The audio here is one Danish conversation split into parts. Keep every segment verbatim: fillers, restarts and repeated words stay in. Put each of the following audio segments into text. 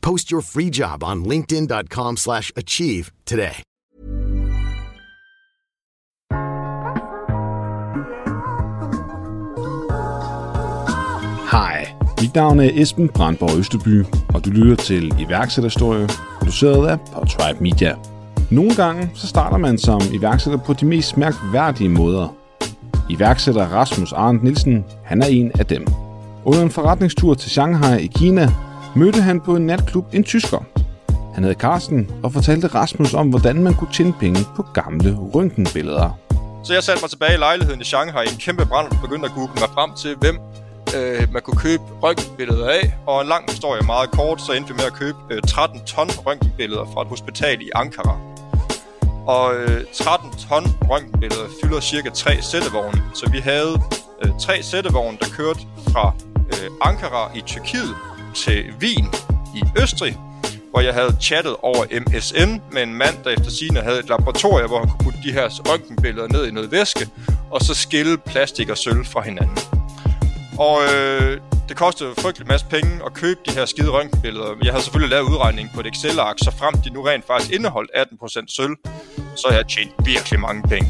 Post your free job on linkedin.com slash achieve today. Hej, mit navn er Esben Brandborg Østerby, og du lytter til Iværksætterhistorier, produceret af på Tribe Media. Nogle gange så starter man som iværksætter på de mest mærkværdige måder. Iværksætter Rasmus Ahrendt Nielsen, han er en af dem. Under en forretningstur til Shanghai i Kina mødte han på en natklub en tysker. Han hed Carsten og fortalte Rasmus om, hvordan man kunne tjene penge på gamle røntgenbilleder. Så jeg satte mig tilbage i lejligheden i Shanghai i en kæmpe brand og begyndte at google mig frem til, hvem øh, man kunne købe røntgenbilleder af. Og en lang historie meget kort, så endte vi med at købe øh, tretten ton røntgenbilleder fra et hospital i Ankara. Og øh, tretten ton røntgenbilleder fylder cirka tre sættevogne, så vi havde øh, tre sættevogne, der kørte fra øh, Ankara i Tyrkiet til Wien i Østrig, hvor jeg havde chattet over M S N med en mand, der efter sigende havde et laboratorium, hvor han kunne putte de her røntgenbilleder ned i noget væske, og så skille plastik og sølv fra hinanden. Og øh, det kostede frygtelig masse penge at købe de her skide røntgenbilleder. Jeg havde selvfølgelig lavet udregningen på et Excel-ark, så frem de nu rent faktisk indeholdt atten procent sølv, så jeg tjente virkelig mange penge.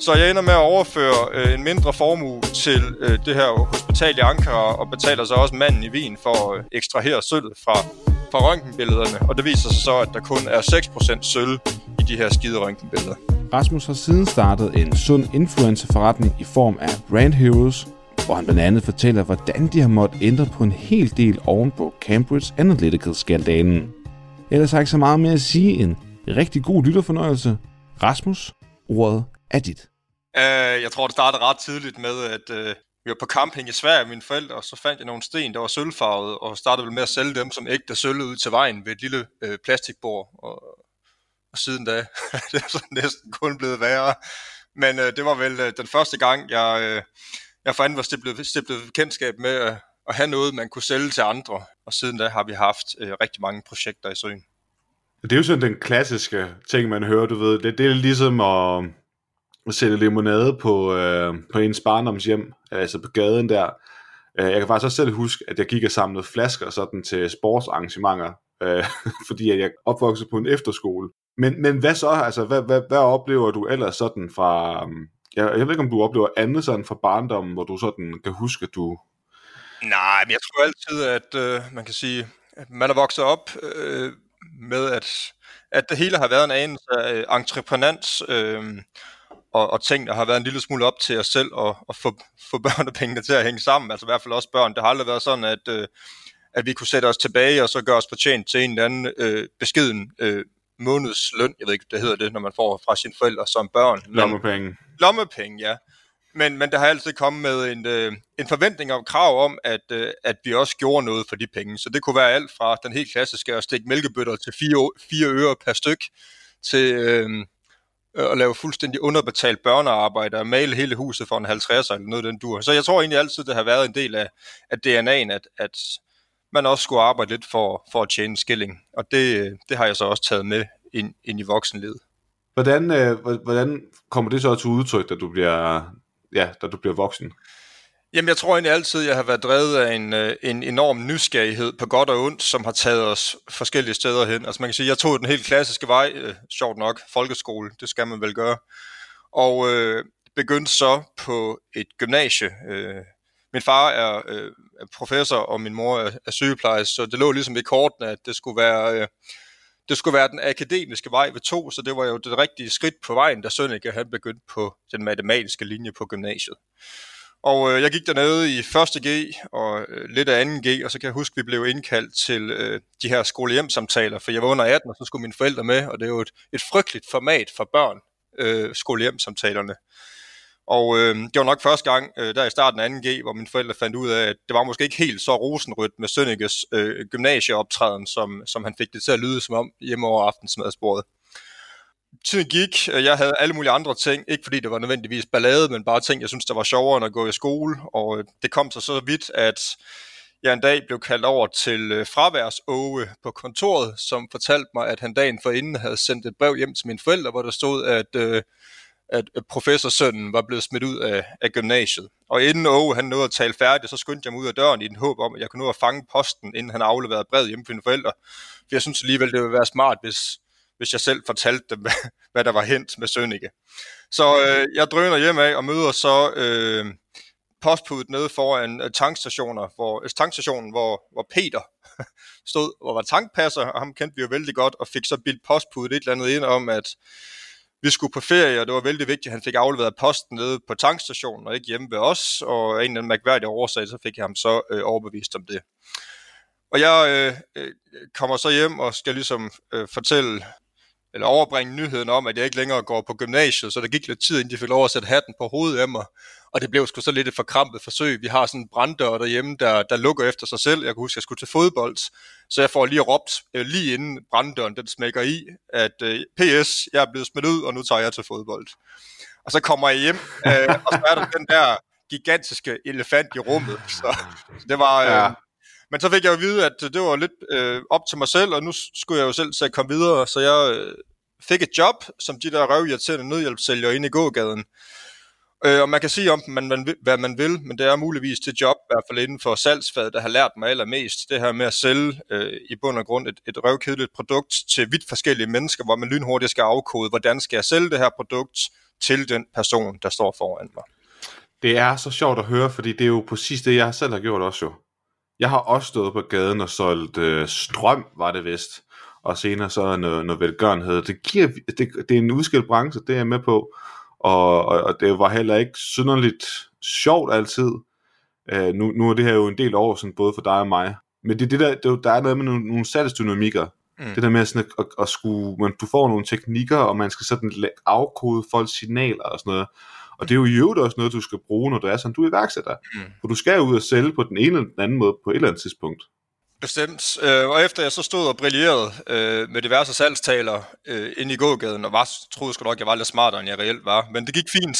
Så jeg ender med at overføre øh, en mindre formue til øh, det her hospital i Ankara, og betaler så også manden i Wien for at øh, ekstrahere sølv fra, fra røntgenbillederne. Og det viser sig så, at der kun er seks procent sølv i de her skide røntgenbilleder. Rasmus har siden startet en sund influencerforretning i form af Brand Heroes, hvor han blandt andet fortæller, hvordan de har måttet ændre på en hel del oven på Cambridge Analytica-skandalen. Ellers har jeg ikke så meget mere at sige end en rigtig god lytterfornøjelse. Rasmus, ordet er dit. Uh, jeg tror, det startede ret tidligt med, at uh, vi var på camping i Sverige med mine forældre, og så fandt jeg nogle sten, der var sølvfarvede, og startede med at sælge dem som ægte sølvede ud til vejen ved et lille uh, plastikbord. Og, og siden da, det er så næsten kun blevet værre. Men uh, det var vel uh, den første gang, jeg... Uh, Jeg for anden var stiblet, stiblet kendskab med at, at have noget, man kunne sælge til andre. Og siden da har vi haft øh, rigtig mange projekter i søen. Det er jo sådan den klassiske ting, man hører, du ved. Det, det er ligesom at, at sælge limonade på, øh, på ens barndomshjem, altså på gaden der. Jeg kan faktisk også selv huske, at jeg gik og samlede flasker sådan til sportsarrangementer, øh, fordi at jeg opvoksede på en efterskole. Men, men hvad så? Altså, hvad, hvad, hvad oplever du ellers sådan fra... Jeg, jeg ved ikke, om du oplever andet sådan fra barndommen, hvor du sådan kan huske, at du... Nej, men jeg tror altid, at øh, man kan sige, at man er vokset op øh, med, at, at det hele har været en anelse af entreprenans, øh, og, og ting, der har været en lille smule op til os selv, og, og få, få børn og pengene til at hænge sammen, altså i hvert fald også børn. Det har aldrig været sådan, at, øh, at vi kunne sætte os tilbage, og så gøre os fortjent til en eller anden øh, beskeden øh, månedsløn, jeg ved ikke, hvad det hedder det, når man får fra sine forældre som børn. Lommepenge. Lommepenge, ja. Men, men der har altid kommet med en, øh, en forventning og krav om, at, øh, at vi også gjorde noget for de penge. Så det kunne være alt fra den helt klassiske at stikke mælkebøtter til fire, fire øre per styk, til øh, at lave fuldstændig underbetalt børnearbejde og male hele huset for en halvtredser eller noget den dur. Så jeg tror egentlig altid, det har været en del af, af D N A'en, at, at man også skulle arbejde lidt for, for at tjene skilling. Og det, det har jeg så også taget med ind, ind i voksenlivet. Hvordan, øh, hvordan kommer det så til udtryk, da du bliver, ja, da du bliver voksen? Jamen, jeg tror egentlig altid, jeg har været drevet af en, en enorm nysgerrighed på godt og ondt, som har taget os forskellige steder hen. Altså man kan sige, jeg tog den helt klassiske vej, øh, sjovt nok, folkeskole, det skal man vel gøre. Og øh, begyndte så på et gymnasie. Øh, min far er, øh, er professor, og min mor er, er sygeplejerske, så det lå ligesom i kortene, at det skulle være... Øh, Det skulle være den akademiske vej ved to, så det var jo det rigtige skridt på vejen, da Sønneke havde begyndt på den matematiske linje på gymnasiet. Og øh, jeg gik dernede i første G og øh, lidt af anden G, og så kan jeg huske, vi blev indkaldt til øh, de her skolehjemsamtaler, for jeg var under atten, og så skulle mine forældre med, og det er jo et, et frygteligt format for børn, øh, skolehjemsamtalerne. Og øh, det var nok første gang, øh, der i starten af anden G, hvor mine forældre fandt ud af, at det var måske ikke helt så rosenrødt med Sønnekes øh, gymnasieoptræden, som, som han fik det til at lyde som om hjemme over aftensmadsbordet. Tiden gik, øh, jeg havde alle mulige andre ting, ikke fordi det var nødvendigvis ballade, men bare ting, jeg synes der var sjovere end at gå i skole, og øh, det kom så så vidt, at jeg en dag blev kaldt over til øh, fraværsåge på kontoret, som fortalte mig, at han dagen forinden havde sendt et brev hjem til mine forældre, hvor der stod, at... Øh, at professorsønnen var blevet smidt ud af, af gymnasiet. Og inden Åge han nåede at tale færdigt, så skyndte jeg mig ud af døren i den håb om, at jeg kunne nå at fange posten, inden han afleverede brevet hjemme for mine forældre. For jeg synes alligevel, det ville være smart, hvis, hvis jeg selv fortalte dem, hvad der var hent med Sønneke. Så øh, jeg drøner hjem af og møder så øh, postbuddet nede foran tankstationer, hvor, tankstationen, hvor, hvor Peter stod og var tankpasser, og ham kendte vi jo vældig godt, og fik så bildt postbuddet et eller andet ind om, at vi skulle på ferie, og det var vældig vigtigt, at han fik afleveret posten nede på tankstationen, og ikke hjemme ved os, og af en eller anden mærkværdig årsag, så fik jeg ham så øh, overbevist om det. Og jeg øh, kommer så hjem og skal ligesom øh, fortælle, eller overbringe nyheden om, at jeg ikke længere går på gymnasiet, så der gik lidt tid, inden de fik lov at sætte hatten på hovedet af mig, og det blev sgu så lidt et forkrampet forsøg. Vi har sådan en branddør derhjemme, der, der lukker efter sig selv. Jeg kan huske, jeg skulle til fodbold, så jeg får lige råbt, øh, lige inden branddøren den smækker i, at øh, P S, jeg er blevet smidt ud, og nu tager jeg til fodbold. Og så kommer jeg hjem, øh, og så er der den der gigantiske elefant i rummet. Så det var... Øh, ja. Men så fik jeg jo at vide, at det var lidt øh, op til mig selv, og nu skulle jeg jo selv så komme videre, så jeg øh, fik et job, som de der røvirriterende nødhjælpssælgere inde i gågaden. Øh, og man kan sige om dem, man, man, hvad man vil, men det er muligvis det job, i hvert fald inden for salgsfaget, der har lært mig allermest, det her med at sælge øh, i bund og grund et, et røvkedeligt produkt til vidt forskellige mennesker, hvor man lynhurtigt skal afkode, hvordan skal jeg sælge det her produkt til den person, der står foran mig. Det er så sjovt at høre, fordi det er jo præcis det, jeg selv har gjort også jo. Jeg har også stået på gaden og solgt øh, strøm, var det vist, og senere så noget, noget velgørenhed. Det, giver, det, det er en udskilt branche, det er jeg med på, og, og, og det var heller ikke synderligt sjovt altid. Øh, nu, nu er det her jo en del år, sådan, både for dig og mig. Men det, det der, det, der er noget med nogle, nogle salgsdynamikker. Mm. Det der med sådan at, at skulle, man, du får nogle teknikker, og man skal sådan afkode folks signaler og sådan noget. Og det er jo i øvrigt også noget, du skal bruge, når du er sådan, du er iværksætter. Mm. For du skal jo ud og sælge på den ene eller den anden måde på et eller andet tidspunkt. Bestemt. Og efter jeg så stod og brillerede med diverse salgstaler inde i gågaden, og var, troede sgu nok, jeg var lidt smartere, end jeg reelt var. Men det gik fint.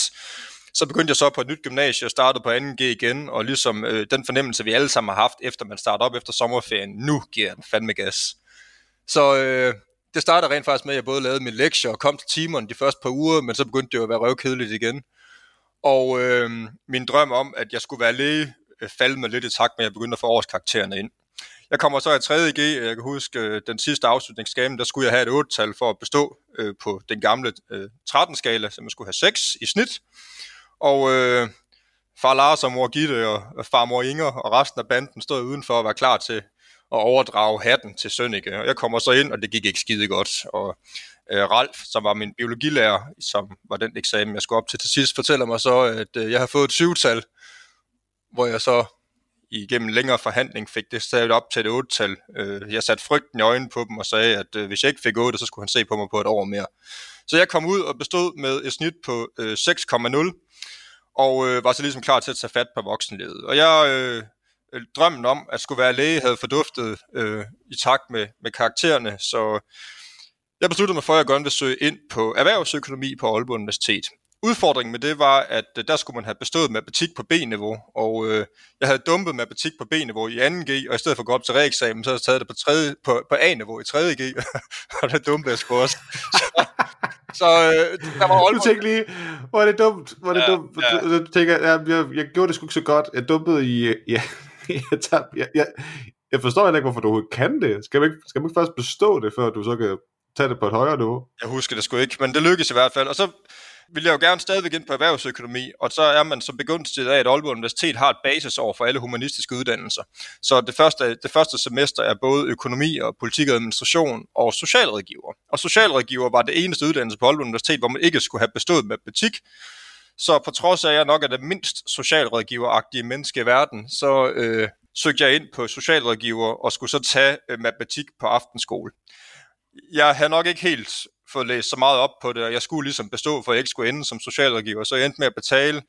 Så begyndte jeg så på et nyt gymnasie og startede på anden G igen, og ligesom den fornemmelse, vi alle sammen har haft, efter man starter op efter sommerferien, nu giver jeg den fandme gas. Så... Øh Det startede rent faktisk med, at jeg både lavede min lektier og kom til timerne de første par uger, men så begyndte det jo at være røvkedeligt igen. Og øh, min drøm om, at jeg skulle være læge, faldt mig lidt i takt med, at jeg begyndte at få årskaraktererne ind. Jeg kommer så i tredje G, jeg kan huske den sidste afslutningsskamen, der skulle jeg have et otte-tal for at bestå øh, på den gamle øh, tretten-skala, så man skulle have seks i snit. Og... Øh, far Lars og mor Gitte og far mor Inger og resten af banden stod udenfor og var klar til at overdrage hatten til Sønneke. Og jeg kommer så ind, og det gik ikke skide godt. Og øh, Ralf, som var min biologilærer, som var den eksamen, jeg skulle op til til sidst, fortæller mig så, at øh, jeg har fået et syv-tal, hvor jeg så igennem længere forhandling fik det stadig op til et otte-tal. Øh, jeg satte frygten i øjnene på dem og sagde, at øh, hvis jeg ikke fik otte, så skulle han se på mig på et år mere. Så jeg kom ud og bestod med et snit på øh, seks komma nul. Og øh, var så ligesom klar til at tage fat på voksenlivet. Og jeg øh, drømmen om at skulle være læge havde forduftet øh, i takt med, med karaktererne, så jeg besluttede mig for, at jeg gerne ville søge ind på erhvervsøkonomi på Aalborg Universitet. udfordringen med det var, at der skulle man have bestået matematik på B-niveau, og øh, jeg havde dumpet matematik på B-niveau i anden G, og i stedet for at gå op til reeksamen, så havde jeg taget det på, tredje, på, på A-niveau i tredje G, og det dumpede jeg sgu også. Så, så øh, der var Aalborg... Du tænkte lige, hvor er det dumt, hvor er det ja, dumt. Ja. Du, du tænker, ja, jeg, jeg gjorde det sgu ikke så godt, jeg dumpede i... Ja, jeg, tab, jeg, jeg, jeg forstår ikke, hvorfor du kan det. Skal man ikke, skal man ikke faktisk bestå det, før du så kan tage det på et højere niveau? Jeg husker det sgu ikke, men det lykkedes i hvert fald, og så... vil jeg jo gerne stadigvæk ind på erhvervsøkonomi, og så er man som begunstiget af, at Aalborg Universitet har et basisår for alle humanistiske uddannelser. Så det første, det første semester er både økonomi og politik og administration og socialrådgiver. Og socialrådgiver var det eneste uddannelse på Aalborg Universitet, hvor man ikke skulle have bestået matematik. Så på trods af, at jeg nok er det mindst socialrådgiveragtige menneske i verden, så øh, søgte jeg ind på socialrådgiver og skulle så tage øh, matematik på aftenskole. Jeg havde nok ikke helt... for at læse så meget op på det, og jeg skulle ligesom bestå, for at jeg ikke skulle ende som socialrådgiver, så jeg endte med at betale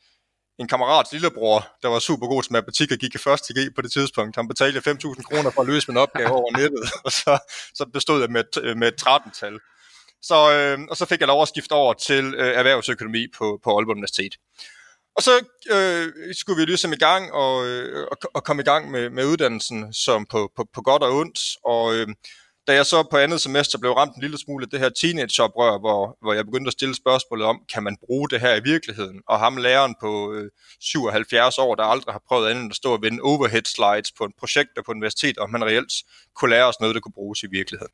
en kammerats lillebror, der var super god til matematik og gik i første G på det tidspunkt. Han betalte fem tusind kroner for at løse min opgave over nettet, og så, så bestod jeg med, med et tretten-tal. Så, øh, og så fik jeg lov at skifte over til øh, erhvervsøkonomi på, på Aalborg Universitet. Og så øh, skulle vi ligesom i gang og, øh, og komme i gang med, med uddannelsen som på, på, på godt og ondt, og øh, da jeg så på andet semester blev ramt en lille smule af det her teenageoprør, hvor, hvor jeg begyndte at stille spørgsmålet om, kan man bruge det her i virkeligheden? Og ham læreren på øh, syvoghalvfjerds år, der aldrig har prøvet andet end at stå og vende overhead slides på en projekter på universitet, om man reelt kunne lære os noget, der kunne bruges i virkeligheden.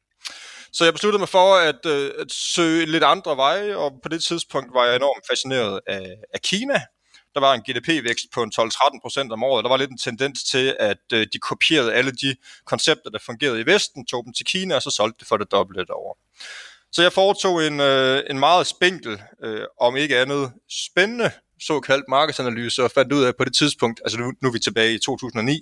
Så jeg besluttede mig for at, øh, at søge lidt andre veje, og på det tidspunkt var jeg enormt fascineret af, af Kina. Der var en G D P-vækst på en tolv til tretten procent om året. Der var lidt en tendens til, at de kopierede alle de koncepter, der fungerede i Vesten, tog dem til Kina, og så solgte det for det dobbelte derovre. Så jeg foretog en, en meget spinkel, om ikke andet spændende, såkaldt markedsanalyse, og fandt ud af på det tidspunkt, altså nu, nu er vi tilbage i to tusind og ni,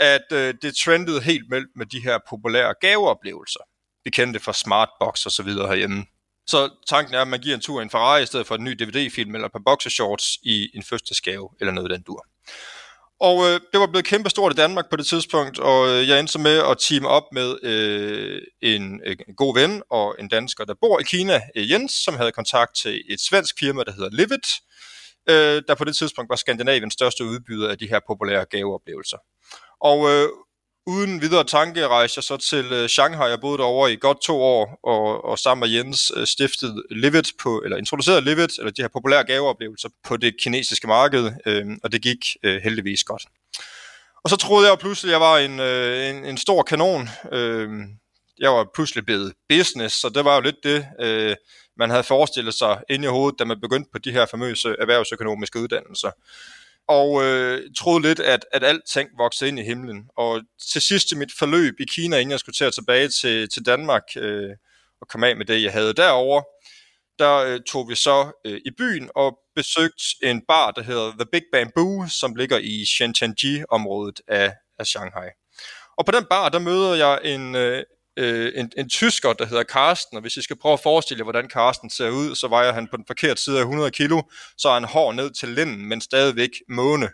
at det trendede helt mellem med de her populære gaveoplevelser. Vi kendte det fra Smartbox og så videre herhjemme. Så tanken er, at man giver en tur i en Ferrari i stedet for en ny D V D-film eller et par boxershorts i en fødselsdagsgave eller noget af den dur. Og øh, det var blevet kæmpestort i Danmark på det tidspunkt, og jeg endte så med at teame op med øh, en, en god ven og en dansker, der bor i Kina, Jens, som havde kontakt til et svensk firma, der hedder Livit, øh, der på det tidspunkt var Skandinaviens største udbyder af de her populære gaveoplevelser. Og... Øh, Uden videre tanke rejste jeg så til Shanghai, jeg boede derovre i godt to år, og, og sammen med Jens stiftede Livit på, eller introducerede Livit, eller de her populære gaveoplevelser på det kinesiske marked, øh, og det gik øh, heldigvis godt. Og så troede jeg pludselig, at jeg var en, øh, en, en stor kanon. Øh, jeg var pludselig blevet business, så det var jo lidt det, øh, man havde forestillet sig inde i hovedet, da man begyndte på de her famøse erhvervsøkonomiske uddannelser. Og øh, troede lidt, at, at alting voksede ind i himlen. Og til sidst i mit forløb i Kina, inden jeg skulle tage tilbage til, til Danmark øh, og komme af med det, jeg havde derovre, der øh, tog vi så øh, i byen og besøgte en bar, der hedder The Big Bamboo, som ligger i Shenzhen-området af, af Shanghai. Og på den bar, der møder jeg en... Øh, En, en tysker, der hedder Carsten, og hvis I skal prøve at forestille jer, hvordan Carsten ser ud, så vejer han på den forkerte side af hundrede kilo, så er han hård ned til linden, men stadigvæk måne.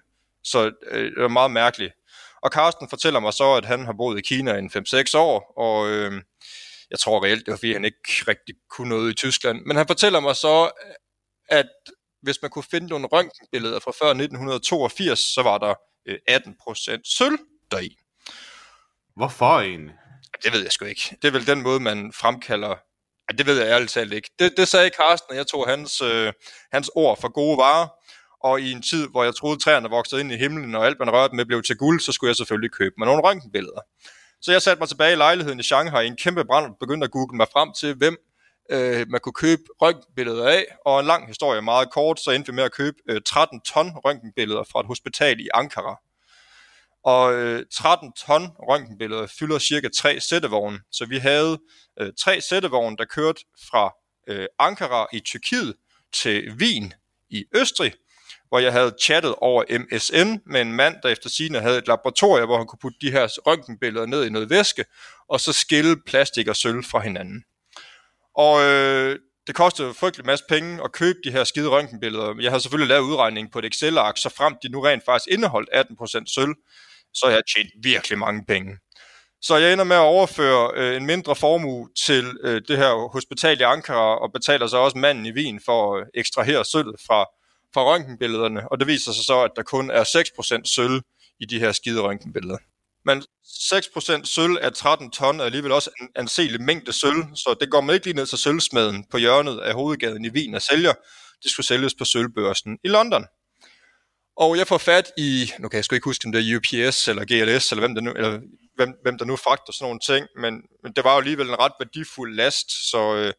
Så øh, det var meget mærkeligt. Og Carsten fortæller mig så, at han har boet i Kina i fem seks år, og øh, jeg tror reelt, det var fordi han ikke rigtig kunne noget i Tyskland, men han fortæller mig så, at hvis man kunne finde nogle røntgenbilleder fra før nitten toogfirs, så var der øh, atten procent sølv deri. Hvorfor egentlig? Det ved jeg sgu ikke. Det er vel den måde, man fremkalder... Ja, det ved jeg ærligt talt ikke. Det, det sagde Carsten, og jeg tog hans, øh, hans ord for gode varer. Og i en tid, hvor jeg troede, træerne voksede ind i himlen, og alt, man rørte med, blev til guld, så skulle jeg selvfølgelig købe mig nogle røntgenbilleder. Så jeg satte mig tilbage i lejligheden i Shanghai i en kæmpe brand, og begyndte at google mig frem til, hvem øh, man kunne købe røntgenbilleder af. Og en lang historie, meget kort, så endte vi med at købe øh, tretten ton røntgenbilleder fra et hospital i Ankara. Og øh, tretten ton røntgenbilleder fylder cirka tre sættevogne. Så vi havde øh, tre sættevogne, der kørte fra øh, Ankara i Tyrkiet til Wien i Østrig, hvor jeg havde chattet over M S N med en mand, der efter sigende havde et laboratorium, hvor han kunne putte de her røntgenbilleder ned i noget væske, og så skille plastik og sølv fra hinanden. Og... Øh, Det kostede frygtelig masse penge at købe de her skide røntgenbilleder. Jeg havde selvfølgelig lavet udregningen på et Excel-ark, så frem de nu rent faktisk indeholdt atten procent sølv, så jeg havde tjent virkelig mange penge. Så jeg ender med at overføre øh, en mindre formue til øh, det her hospital i Ankara, og betaler så også manden i Wien for at ekstrahere sølvet fra, fra røntgenbillederne. Og det viser sig så, at der kun er seks procent sølv i de her skide røntgenbilleder. Men seks procent sølv er tretten ton, og alligevel også en anselig mængde sølv, så det går man ikke lige ned til sølvsmeden på hjørnet af hovedgaden i Wien og sælger. Det skulle sælges på sølvbørsen i London. Og jeg får fat i, nu kan jeg sgu ikke huske, om det er U P S eller G L S, eller hvem der nu, eller hvem, hvem der nu fragter sådan nogle ting, men, men det var jo alligevel en ret værdifuld last, så øh,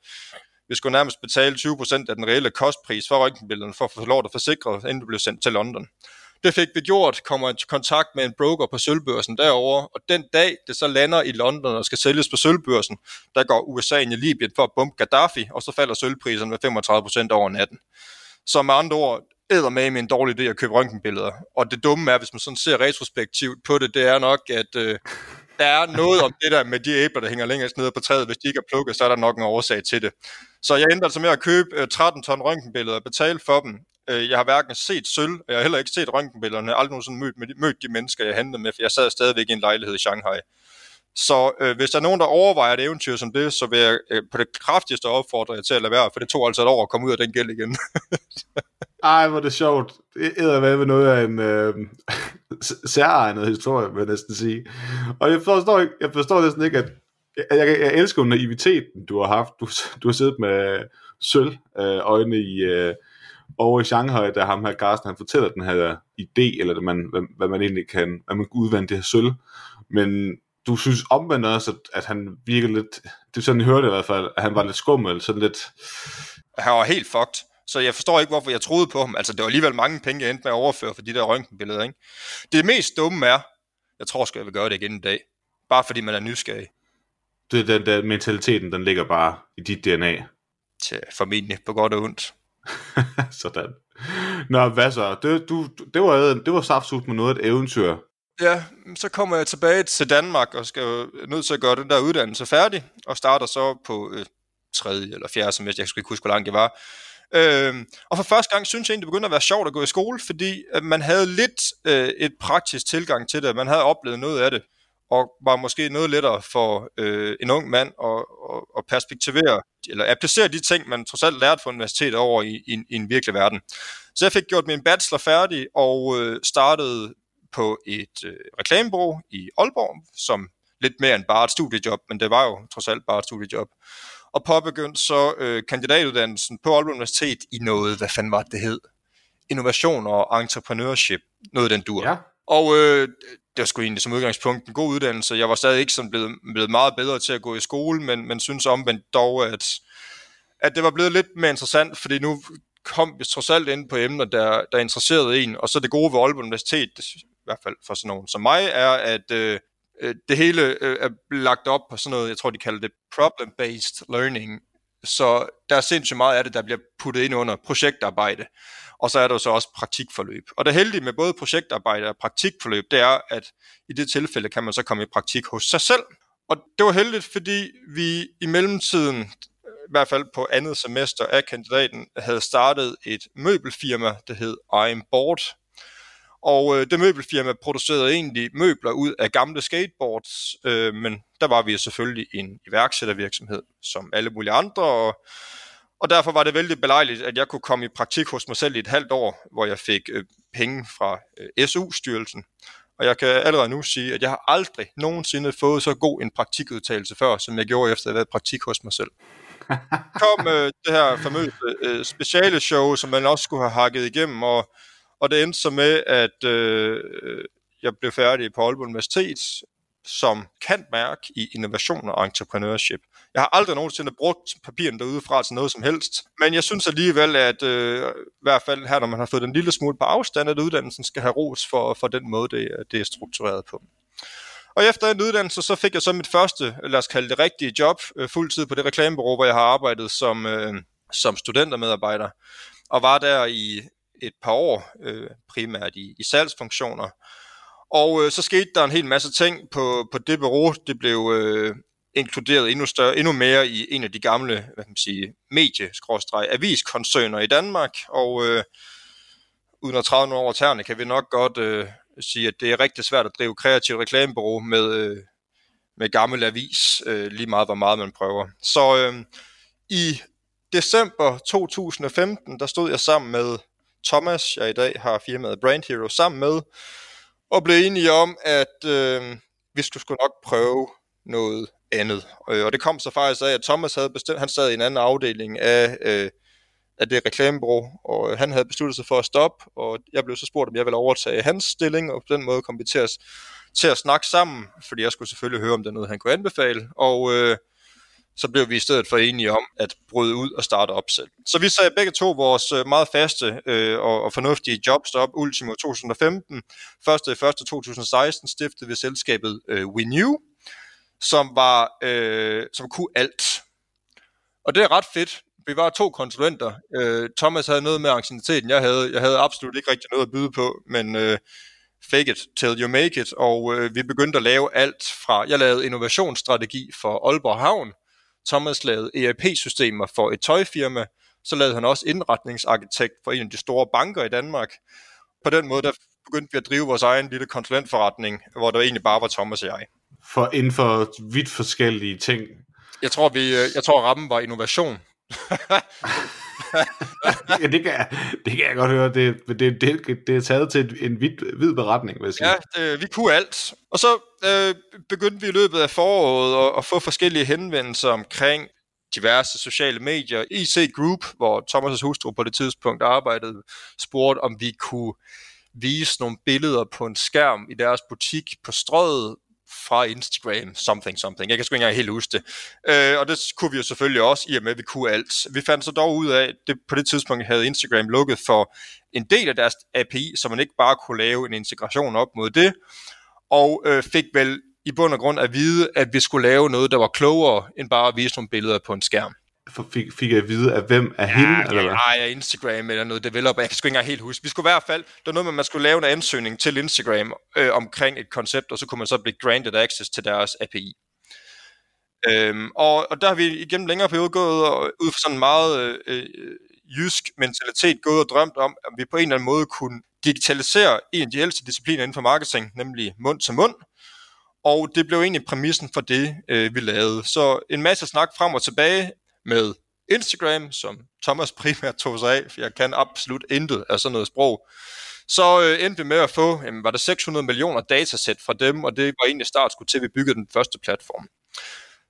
vi skulle nærmest betale tyve procent af den reelle kostpris for røntgenbillederne, for at få lov at forsikre, inden det blev sendt til London. Det fik vi gjort, kommer i kontakt med en broker på sølvbørsen derovre, og den dag, det så lander i London og skal sælges på sølvbørsen, der går U S A ind i Libyen for at bombe Gaddafi, og så falder sølvpriserne med femogtredive procent over natten. Så med andre ord, eddermame en dårlig idé at købe røntgenbilleder. Og det dumme er, hvis man sådan ser retrospektivt på det, det er nok, at øh, der er noget om det der med de æbler, der hænger længere nede på træet. Hvis de ikke er plukket, så er der nok en årsag til det. Så jeg endte altså med at købe øh, tretten ton røntgenbilleder og betale for dem. Jeg har hverken set sølv, og jeg har heller ikke set røntgenbillederne. Jeg har aldrig nogensinde mødt, mødt de mennesker, jeg handlede med, for jeg sad stadigvæk i en lejlighed i Shanghai. Så øh, hvis der er nogen, der overvejer et eventyr som det, så vil jeg øh, på det kraftigste opfordre jer til at lade være, for det tog altså et år at komme ud af den gæld igen. Ej, hvor det sjovt. Det er hvad med noget af en øh, særegnet historie, vil jeg næsten sige. Og jeg forstår, jeg forstår næsten ikke, at jeg, jeg, jeg elsker naiviteten, du har haft. Du, du har siddet med sølvøjne øh, i... Øh, over i Shanghai, der ham her Carsten, han fortæller den her idé, eller det, man, hvad, hvad man egentlig kan, at man kan udvande det her sølv. Men du synes omvendt også, at, at han virker lidt, det er sådan, jeg hørte i hvert fald, at han var lidt skummel, sådan lidt... Han var helt fucked, så jeg forstår ikke, hvorfor jeg troede på ham. Altså, det var alligevel mange penge, jeg endte med at overføre for de der røntgenbilleder, ikke? Det mest dumme er, jeg tror sgu, jeg vil gøre det igen en dag, bare fordi man er nysgerrig. Det er den der mentaliteten, den ligger bare i dit D N A. Til formentlig, på godt og ondt. Sådan. Nå, hvad så? Det, du, det var, det var saftsus med noget af et eventyr. Ja, så kommer jeg tilbage til Danmark og skal jo nødt til at gøre den der uddannelse færdig, og starter så på øh, tredje eller fjerde semester, jeg skal ikke huske, hvor langt jeg var. Øh, og for første gang synes jeg egentlig, det begyndte at være sjovt at gå i skole, fordi øh, man havde lidt øh, et praktisk tilgang til det, man havde oplevet noget af det, og var måske noget lettere for øh, en ung mand at perspektivere, eller applicere de ting, man trods alt lærte fra universitetet over i, i, i en virkelig verden. Så jeg fik gjort min bachelor færdig, og øh, startede på et øh, reklamebureau i Aalborg, som lidt mere end bare et studiejob, men det var jo trods alt bare et studiejob. Og påbegyndte så øh, kandidatuddannelsen på Aalborg Universitet i noget, hvad fanden var det, det hed? Innovation og entrepreneurship, noget den dur. Ja. Og øh, det var sgu egentlig som udgangspunkt en god uddannelse. Jeg var stadig ikke sådan blevet, blevet meget bedre til at gå i skole, men, men synes omvendt dog, at, at det var blevet lidt mere interessant, fordi nu kom vi trods alt ind på emner, der, der interesserede en. Og så det gode ved Aalborg Universitet, i hvert fald for sådan nogen som mig, er, at øh, det hele øh, er lagt op på sådan noget, jeg tror de kalder det problem-based learning. Så der er sindssygt meget af det, der bliver puttet ind under projektarbejde. Og så er der jo så også praktikforløb. Og det heldige med både projektarbejde og praktikforløb, det er, at i det tilfælde kan man så komme i praktik hos sig selv. Og det var heldigt, fordi vi i mellemtiden, i hvert fald på andet semester af kandidaten, havde startet et møbelfirma, det hed I'm Board. Og det møbelfirma producerede egentlig møbler ud af gamle skateboards, øh, men der var vi selvfølgelig en iværksættervirksomhed, som alle mulige andre, og, og derfor var det vældig belejligt, at jeg kunne komme i praktik hos mig selv i et halvt år, hvor jeg fik øh, penge fra øh, S U-styrelsen. Og jeg kan allerede nu sige, at jeg har aldrig nogensinde fået så god en praktikudtalelse før, som jeg gjorde efter at have været i praktik hos mig selv. Kom øh, det her famøse øh, speciale show, som man også skulle have hakket igennem, og Og det endte så med, at øh, jeg blev færdig på Aalborg Universitet som kantmærk i innovation og entrepreneurship. Jeg har aldrig nogensinde brugt papiren derudefra til noget som helst, men jeg synes alligevel, at øh, i hvert fald her, når man har fået den lille smule på afstand, at uddannelsen skal have ros for, for den måde, det, det er struktureret på. Og efter en uddannelse, så fik jeg så mit første, lad os kalde det rigtige job, øh, fuldtid på det reklamebureau, hvor jeg har arbejdet som, øh, som student og medarbejder, og var der i et par år, øh, primært i, i salgsfunktioner. Og øh, så skete der en hel masse ting på, på det bureau. Det blev øh, inkluderet endnu, større, endnu mere i en af de gamle, hvad kan man sige, medie-aviskoncerner i Danmark. Og øh, uden at træde over tæerne, kan vi nok godt øh, sige, at det er rigtig svært at drive kreativt reklamebureau med, øh, med gammel avis, øh, lige meget hvor meget man prøver. Så øh, i december to tusind og femten, der stod jeg sammen med Thomas, jeg i dag har firmaet Brand Heroes sammen med, og blev enige om, at øh, vi skulle, skulle nok prøve noget andet. Og det kom så faktisk af, at Thomas havde bestemt, han sad i en anden afdeling af, øh, af det reklamebureau, og han havde besluttet sig for at stoppe, og jeg blev så spurgt, om jeg ville overtage hans stilling, og på den måde kom vi til at, til at snakke sammen, fordi jeg skulle selvfølgelig høre, om det er noget, han kunne anbefale, og øh, så blev vi i stedet for enige om at bryde ud og starte op selv. Så vi sagde begge to vores meget faste øh, og, og fornuftige jobs op ultimo to tusind og femten. første januar to tusind og seksten stiftede vi selskabet øh, WeNew, som var øh, som kunne alt. Og det er ret fedt. Vi var to konsulenter. Øh, Thomas havde noget med ancienniteten, jeg havde. Jeg havde absolut ikke rigtig noget at byde på, men øh, fake it till you make it. Og øh, vi begyndte at lave alt fra, jeg lavede innovationsstrategi for Aalborg Havn, Thomas lavede E R P-systemer for et tøjfirma, så lavede han også indretningsarkitekt for en af de store banker i Danmark. På den måde der begyndte vi at drive vores egen lille konsulentforretning, hvor der egentlig bare var Thomas og jeg. For inden for vidt forskellige ting. Jeg tror, vi, jeg tror rammen var innovation. Ja, det kan, jeg, det kan jeg godt høre. Det, det, det, det er taget til en vid, vid beretning, vil jeg sige. Ja, det, vi kunne alt. Og så øh, begyndte vi i løbet af foråret at, at få forskellige henvendelser omkring diverse sociale medier. I C Group, hvor Thomas' hustru på det tidspunkt arbejdede, spurgte, om vi kunne vise nogle billeder på en skærm i deres butik på Strøget fra Instagram, something, something. Jeg kan sgu ikke engang helt huske det. Øh, og det kunne vi jo selvfølgelig også, i og med, at vi kunne alt. Vi fandt så dog ud af, at det, på det tidspunkt havde Instagram lukket for en del af deres A P I, så man ikke bare kunne lave en integration op mod det, og øh, fik vel i bund og grund at vide, at vi skulle lave noget, der var klogere, end bare at vise nogle billeder på en skærm. Fik, fik jeg at vide, at hvem er ja, hende? Eller hvad? Nej, ja, Instagram eller noget developer. Jeg kan sgu ikke engang helt huske. Vi skulle i hvert fald, der var noget med, at man skulle lave en ansøgning til Instagram øh, omkring et koncept, og så kunne man så blive granted access til deres A P I. Øhm, og, og der har vi igennem længere periode gået, og ud fra sådan en meget øh, jysk mentalitet, gået og drømt om, at vi på en eller anden måde kunne digitalisere en af de ældste discipliner inden for marketing, nemlig mund til mund. Og det blev egentlig præmissen for det, øh, vi lavede. Så en masse snak frem og tilbage, med Instagram, som Thomas primært tog sig af, for jeg kan absolut intet af sådan noget sprog. Så øh, endte vi med at få, jamen, var der seks hundrede millioner datasæt fra dem, og det var egentlig start skulle til, at vi byggede den første platform.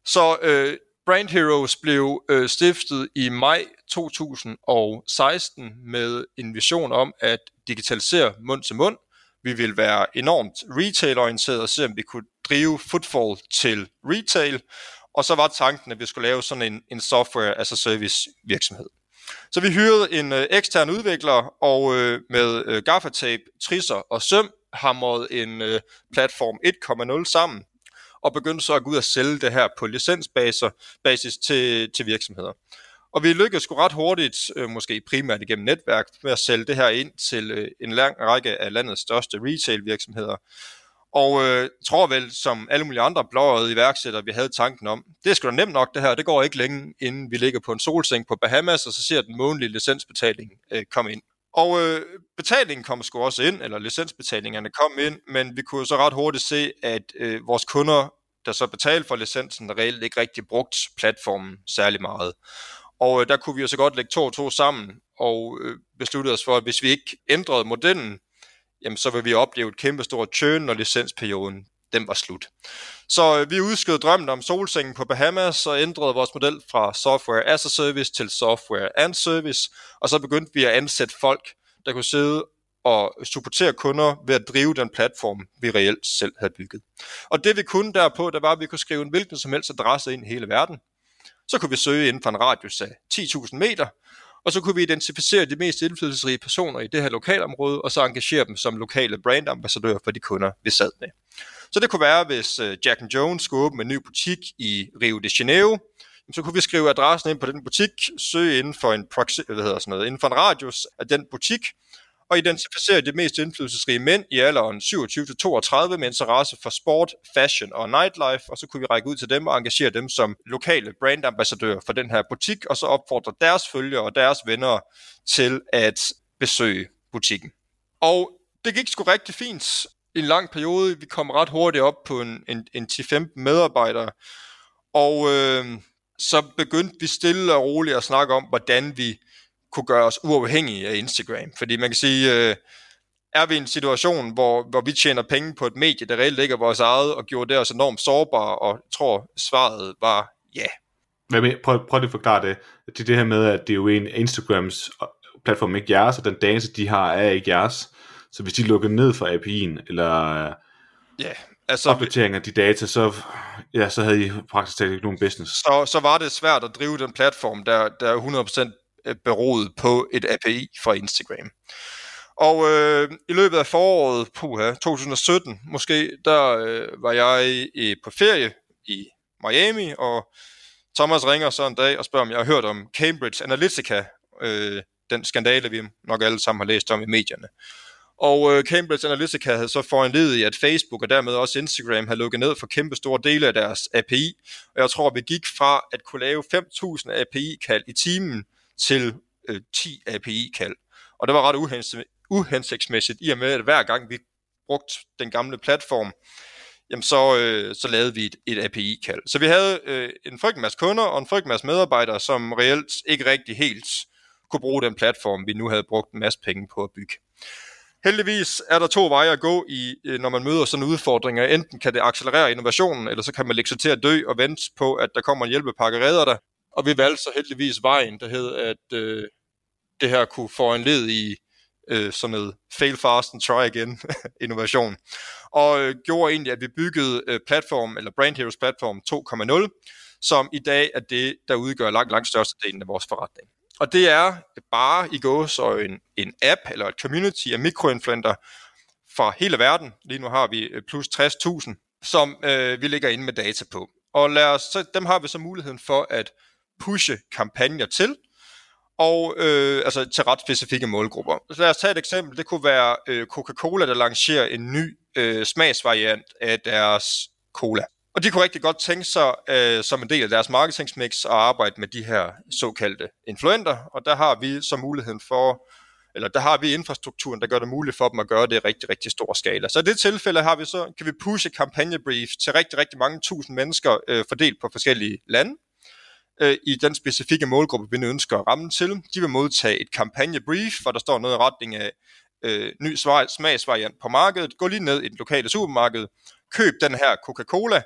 Så øh, Brand Heroes blev øh, stiftet i maj to tusind og seksten med en vision om at digitalisere mund til mund. Vi ville være enormt retail-orienteret og se, om vi kunne drive footfall til retail. Og så var tanken, at vi skulle lave sådan en, en software as a service virksomhed. Så vi hyrede en øh, ekstern udvikler, og øh, med øh, gaffatape, trisser og søm hamrede en øh, platform en punkt nul sammen, og begyndte så at gå ud og sælge det her på licensbasis til, til virksomheder. Og vi lykkedes sgu ret hurtigt, øh, måske primært igennem netværk, med at sælge det her ind til øh, en lang række af landets største retail virksomheder. Og øh, tror vel, som alle mulige andre blåøjede iværksættere, vi havde tanken om, det er sgu da nemt nok det her, det går ikke længe, inden vi ligger på en solseng på Bahamas, og så ser den månedlige licensbetaling øh, komme ind. Og øh, betalingen kom sgu også ind, eller licensbetalingerne kom ind, men vi kunne så ret hurtigt se, at øh, vores kunder, der så betalte for licensen, reelt ikke rigtig brugt platformen særlig meget. Og øh, der kunne vi jo så godt lægge to og to sammen, og øh, besluttede os for, at hvis vi ikke ændrede modellen, jamen så vil vi opleve et kæmpe stort churn, når licensperioden den var slut. Så øh, vi udskød drømmen om solsengen på Bahamas og ændrede vores model fra software as a service til software and service, og så begyndte vi at ansætte folk, der kunne sidde og supportere kunder ved at drive den platform, vi reelt selv havde bygget. Og det vi kunne derpå, der var, at vi kunne skrive en hvilken som helst adresse ind i hele verden. Så kunne vi søge inden for en radius af ti tusind meter, og så kunne vi identificere de mest indflydelsesrige personer i det her lokalområde, og så engagere dem som lokale brandambassadører for de kunder, vi sad med. Så det kunne være, hvis Jack and Jones skulle åbne en ny butik i Rio de Janeiro, så kunne vi skrive adressen ind på den butik, søge inden for en, proxy, hvad hedder sådan noget, inden for en radius af den butik, og identificere de mest indflydelsesrige mænd i alderen syvogtyve til toogtredive med interesse for sport, fashion og nightlife, og så kunne vi række ud til dem og engagere dem som lokale brandambassadører for den her butik, og så opfordre deres følgere og deres venner til at besøge butikken. Og det gik sgu rigtig fint. en lang periode. Vi kom ret hurtigt op på en, en, en ti til femten medarbejdere, og øh, så begyndte vi stille og roligt at snakke om, hvordan vi kunne gøre os uafhængige af Instagram. Fordi man kan sige, øh, er vi i en situation, hvor, hvor vi tjener penge på et medie, der reelt ikke er vores eget, og gjorde det os enormt sårbare, og jeg tror, svaret var ja. Hvad med, prøv, prøv at forklare det. Det er det her med, at det er jo en Instagrams platform, ikke jeres, og den data, de har, er ikke jeres. Så hvis de lukker ned for A P I'en, eller ja, altså, opdateringer af de data, så, ja, så havde I praktisk talt ikke nogen business. Så, så var det svært at drive den platform, der, der er hundrede procent beroet på et A P I fra Instagram. Og øh, i løbet af foråret, puha, to tusind og sytten måske, der øh, var jeg øh, på ferie i Miami, og Thomas ringer så en dag og spørger, om jeg har hørt om Cambridge Analytica, øh, den skandale, vi nok alle sammen har læst om i medierne. Og Cambridge Analytica havde så foranledet i, at Facebook og dermed også Instagram havde lukket ned for kæmpe store dele af deres A P I. Og jeg tror, vi gik fra at kunne lave fem tusind A P I-kald i timen til øh, ti A P I-kald. Og det var ret uhens- uhensigtsmæssigt, i og med, at hver gang vi brugte den gamle platform, jamen så, øh, så lavede vi et, et A P I-kald. Så vi havde øh, en frygtelig masse kunder og en frygtelig masse medarbejdere, som reelt ikke rigtig helt kunne bruge den platform, vi nu havde brugt en masse penge på at bygge. Heldigvis er der to veje at gå i, når man møder sådan udfordringer. Enten kan det accelerere innovationen, eller så kan man lægge sig til at dø og vente på, at der kommer en hjælpepakke redder dig. Og vi valgte så heldigvis vejen, der hed, at øh, det her kunne foranlede i øh, sådan noget fail fast and try again innovation. Og øh, gjorde egentlig, at vi byggede øh, platform, eller Brand Heroes platform to punkt nul, som i dag er det, der udgør langt, langt størstedelen af vores forretning. Og det er bare i går så en, en app eller et community af mikroinfluenter fra hele verden. Lige nu har vi plus tres tusind, som øh, vi ligger inde med data på. Og lad os, så dem har vi så muligheden for at pushe kampagner til, og øh, altså til ret specifikke målgrupper. Så lad os tage et eksempel. Det kunne være øh, Coca-Cola, der lancerer en ny øh, smagsvariant af deres cola. Og de kunne rigtig godt tænke sig øh, som en del af deres marketingsmix at arbejde med de her såkaldte influenter, og der har vi så muligheden for, eller der har vi infrastrukturen, der gør det muligt for dem at gøre det i rigtig, rigtig stor skala. Så i det tilfælde har vi så, kan vi pushe kampagnebrief til rigtig, rigtig mange tusind mennesker øh, fordelt på forskellige lande øh, i den specifikke målgruppe, vi nu ønsker at ramme til. De vil modtage et kampagnebrief, hvor der står noget i retning af øh, ny smagsvariant på markedet. Gå lige ned i den lokale supermarked. Køb den her Coca-Cola,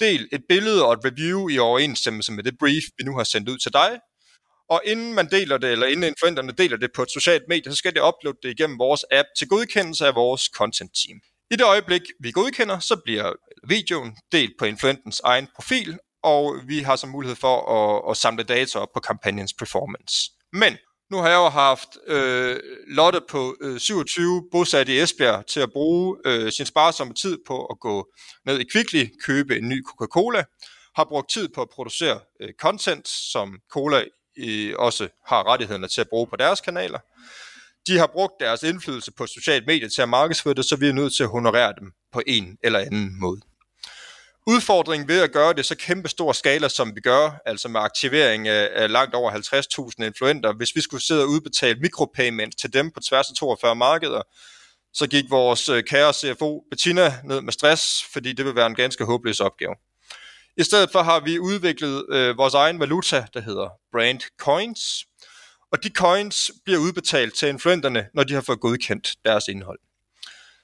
del et billede og et review i overensstemmelse med det brief, vi nu har sendt ud til dig. Og inden man deler det, eller inden influenterne deler det på et socialt medie, så skal det uploade det igennem vores app til godkendelse af vores content team. I det øjeblik, vi godkender, så bliver videoen delt på influentens egen profil, og vi har så mulighed for at, at samle data op på kampagnens performance. Men nu har jeg jo haft øh, Lotte på øh, syvogtyve bosat i Esbjerg til at bruge øh, sin sparsomme tid på at gå ned i Kvickly, købe en ny Coca-Cola, har brugt tid på at producere øh, content, som Cola øh, også har rettighederne til at bruge på deres kanaler. De har brugt deres indflydelse på sociale medier til at markedsføre det, så vi er nødt til at honorere dem på en eller anden måde. Udfordringen ved at gøre det så kæmpe stor skala, som vi gør, altså med aktivering af langt over halvtreds tusind influenter, hvis vi skulle sidde og udbetale micropayments til dem på tværs af toogfyrre markeder, så gik vores kære C F O Bettina ned med stress, fordi det vil være en ganske håbløs opgave. I stedet for har vi udviklet øh, vores egen valuta, der hedder Brand Coins, og de coins bliver udbetalt til influenterne, når de har fået godkendt deres indhold.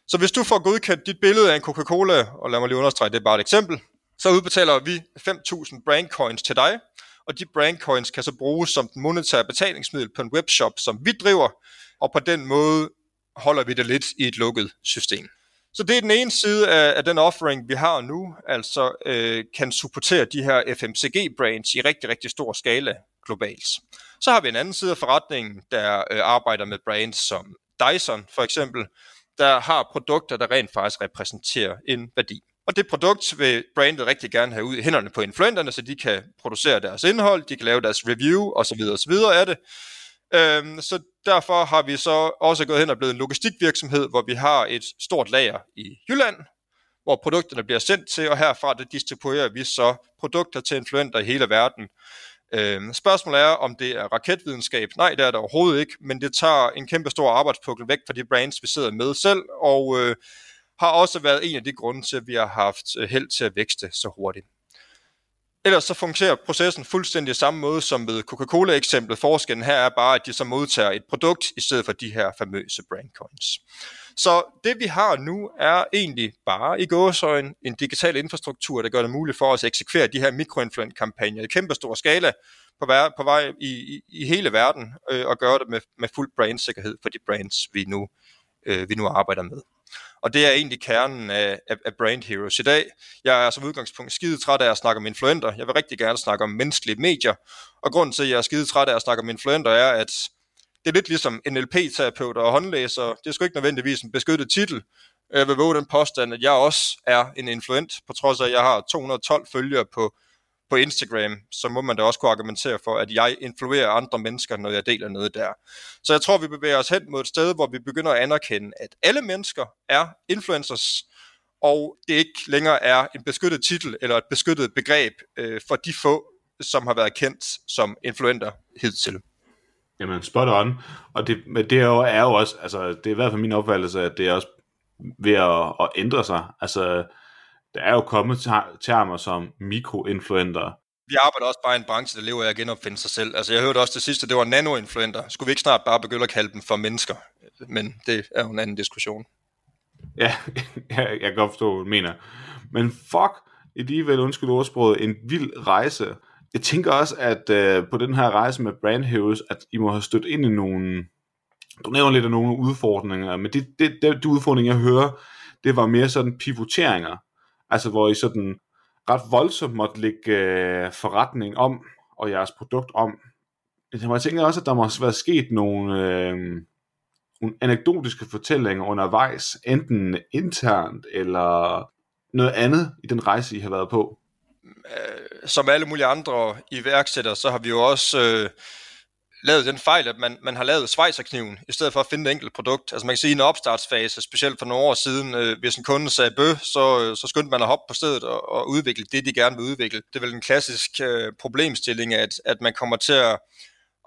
Så hvis du får godkendt dit billede af en Coca-Cola, og lad mig lige understrege, det er bare et eksempel, så udbetaler vi fem tusind brandcoins til dig, og de brandcoins kan så bruges som den monetære betalingsmiddel på en webshop, som vi driver, og på den måde holder vi det lidt i et lukket system. Så det er den ene side af, af den offering, vi har nu, altså øh, kan supportere de her F M C G-brands i rigtig, rigtig stor skala globalt. Så har vi en anden side af forretningen, der øh, arbejder med brands som Dyson for eksempel, der har produkter, der rent faktisk repræsenterer en værdi. Og det produkt vil brandet rigtig gerne have ud i hænderne på influenterne, så de kan producere deres indhold, de kan lave deres review osv. osv. af det. Øhm, så derfor har vi så også gået hen og blevet en logistikvirksomhed, hvor vi har et stort lager i Jylland, hvor produkterne bliver sendt til, og herfra det distribuerer vi så produkter til influenter i hele verden. Øhm, spørgsmålet er, om det er raketvidenskab. Nej, det er det overhovedet ikke, men det tager en kæmpe stor arbejdspukkel væk fra de brands, vi sidder med selv, og øh, har også været en af de grunde til, at vi har haft held til at vækste så hurtigt. Ellers så fungerer processen fuldstændig samme måde som ved Coca-Cola-eksemplet. Forskellen her er bare, at de så modtager et produkt i stedet for de her famøse brandcoins. Så det vi har nu er egentlig bare i gåseøjne en digital infrastruktur, der gør det muligt for os at eksekvere de her mikroinfluent-kampagner i kæmpe stor skala på vej, på vej i, i, i hele verden øh, og gøre det med, med fuld brandsikkerhed for de brands, vi nu, øh, vi nu arbejder med. Og det er egentlig kernen af, af, af Brand Heroes i dag. Jeg er som udgangspunkt skide træt af at snakke om influenter. Jeg vil rigtig gerne snakke om menneskelige medier. Og grunden til, at jeg er skide træt af at snakke om influenter, er, at det er lidt ligesom N L P-terapeuter og håndlæsere. Det er sgu ikke nødvendigvis en beskyttet titel. Jeg vil våge den påstand, at jeg også er en influent. På trods af, at jeg har to hundrede og tolv følgere på, på Instagram, så må man da også kunne argumentere for, at jeg influerer andre mennesker, når jeg deler noget der. Så jeg tror, vi bevæger os hen mod et sted, hvor vi begynder at anerkende, at alle mennesker er influencers, og det ikke længere er en beskyttet titel eller et beskyttet begreb øh, for de få, som har været kendt som influenter hidtil. Jamen, spot on. Og det, det er jo også, altså det er i hvert fald min opfattelse, at det er også ved at, at ændre sig. Altså, der er jo kommet termer som mikroinfluenter. Vi arbejder også bare i en branche, der lever af at genopfinde sig selv. Altså, jeg hørte også det sidste, det var nanoinfluenter. Skulle vi ikke snart bare begynde at kalde dem for mennesker? Men det er jo en anden diskussion. Ja, jeg kan godt forstå, hvad du mener. Men fuck, i de vel undskyld ordsproget, en vild rejse. Jeg tænker også, at øh, på den her rejse med Brand Heroes, at I må have stødt ind i nogle, du nævner lidt af nogle udfordringer, men det, det, det, de udfordringer, jeg hører, det var mere sådan pivoteringer, altså hvor I sådan ret voldsomt måtte lægge øh, forretning om, og jeres produkt om. Jeg tænker også, at der må have været sket nogle, øh, nogle anekdotiske fortællinger undervejs, enten internt eller noget andet i den rejse, I har været på. Som alle mulige andre iværksættere, så har vi jo også øh, lavet den fejl, at man, man har lavet svejserkniven, i stedet for at finde et enkelt produkt. Altså man kan sige, i en opstartsfase, specielt for nogle år siden, øh, hvis en kunde sagde bøh, så, så skyndte man at hoppe på stedet og, og udvikle det, de gerne vil udvikle. Det er vel en klassisk øh, problemstilling, at, at man kommer til at,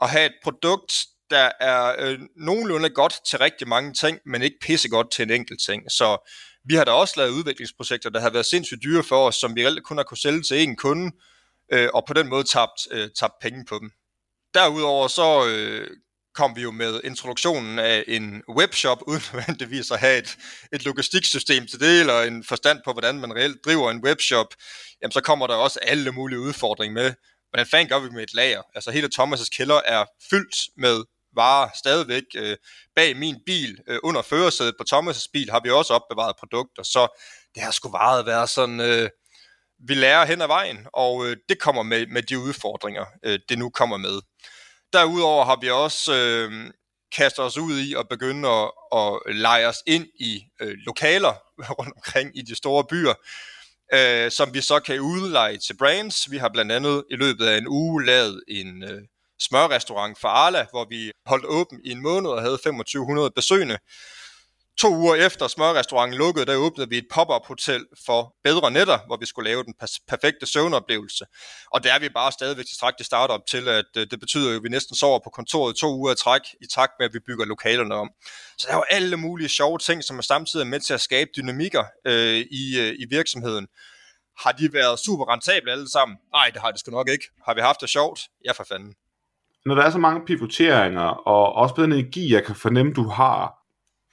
at have et produkt, der er øh, nogenlunde godt til rigtig mange ting, men ikke pissegodt til en enkelt ting. Så vi har da også lavet udviklingsprojekter, der har været sindssygt dyre for os, som vi reelt kun har kunnet sælge til én kunde, øh, og på den måde tabt, øh, tabt penge på dem. Derudover så øh, kom vi jo med introduktionen af en webshop, uden nødvendigvis at have et, et logistiksystem til det, eller en forstand på, hvordan man reelt driver en webshop. Jamen så kommer der også alle mulige udfordringer med, hvordan fanden gør vi med et lager? Altså hele Thomas' kælder er fyldt med varer stadigvæk. Bag min bil, under førersædet på Thomas' bil, har vi også opbevaret produkter, så det har sgu varet været sådan, øh, vi lærer hen ad vejen, og øh, det kommer med, med de udfordringer, øh, det nu kommer med. Derudover har vi også øh, kastet os ud i at begynde at, at lege os ind i øh, lokaler rundt omkring i de store byer, øh, som vi så kan udleje til brands. Vi har blandt andet i løbet af en uge lavet en øh, smørrestaurant for Arla, hvor vi holdt åben i en måned og havde to tusind fem hundrede besøgende. To uger efter smørrestauranten lukkede, der åbnede vi et pop-up hotel for bedre netter, hvor vi skulle lave den perfekte søvnoplevelse. Og der er vi bare stadigvæk tilstrækkeligt startup til, at det betyder jo, at vi næsten sover på kontoret to uger i træk, i takt med, at vi bygger lokalerne om. Så der er jo alle mulige sjove ting, som er samtidig med til at skabe dynamikker øh, i, øh, i virksomheden. Har de været super rentable alle sammen? Nej, det har det sgu nok ikke. Har vi haft det sjovt? Ja, for fanden. Når der er så mange pivoteringer, og også på den energi, jeg kan fornemme, du har,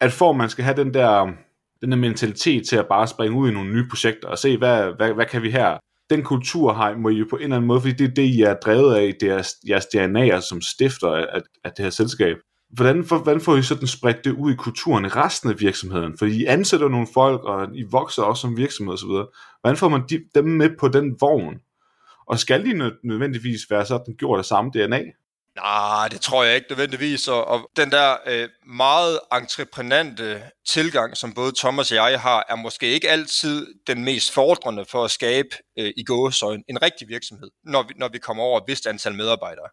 at for man skal have den der, den der mentalitet til at bare springe ud i nogle nye projekter, og se, hvad, hvad, hvad kan vi her? Den kultur har, må I jo på en eller anden måde, fordi det er det, I er drevet af, det er jeres D N A'er, som stifter af, af det her selskab. Hvordan, for, hvordan får I sådan spredt det ud i kulturen i resten af virksomheden? Fordi I ansætter nogle folk, og I vokser også som virksomhed osv. Hvordan får man de, dem med på den vogn? Og skal de nødvendigvis være sådan gjort af samme D N A? Nej, det tror jeg ikke nødvendigvis, og, og den der øh, meget entreprenante tilgang, som både Thomas og jeg har, er måske ikke altid den mest fordrende for at skabe øh, i gåsøjne en rigtig virksomhed, når vi, når vi kommer over et vist antal medarbejdere.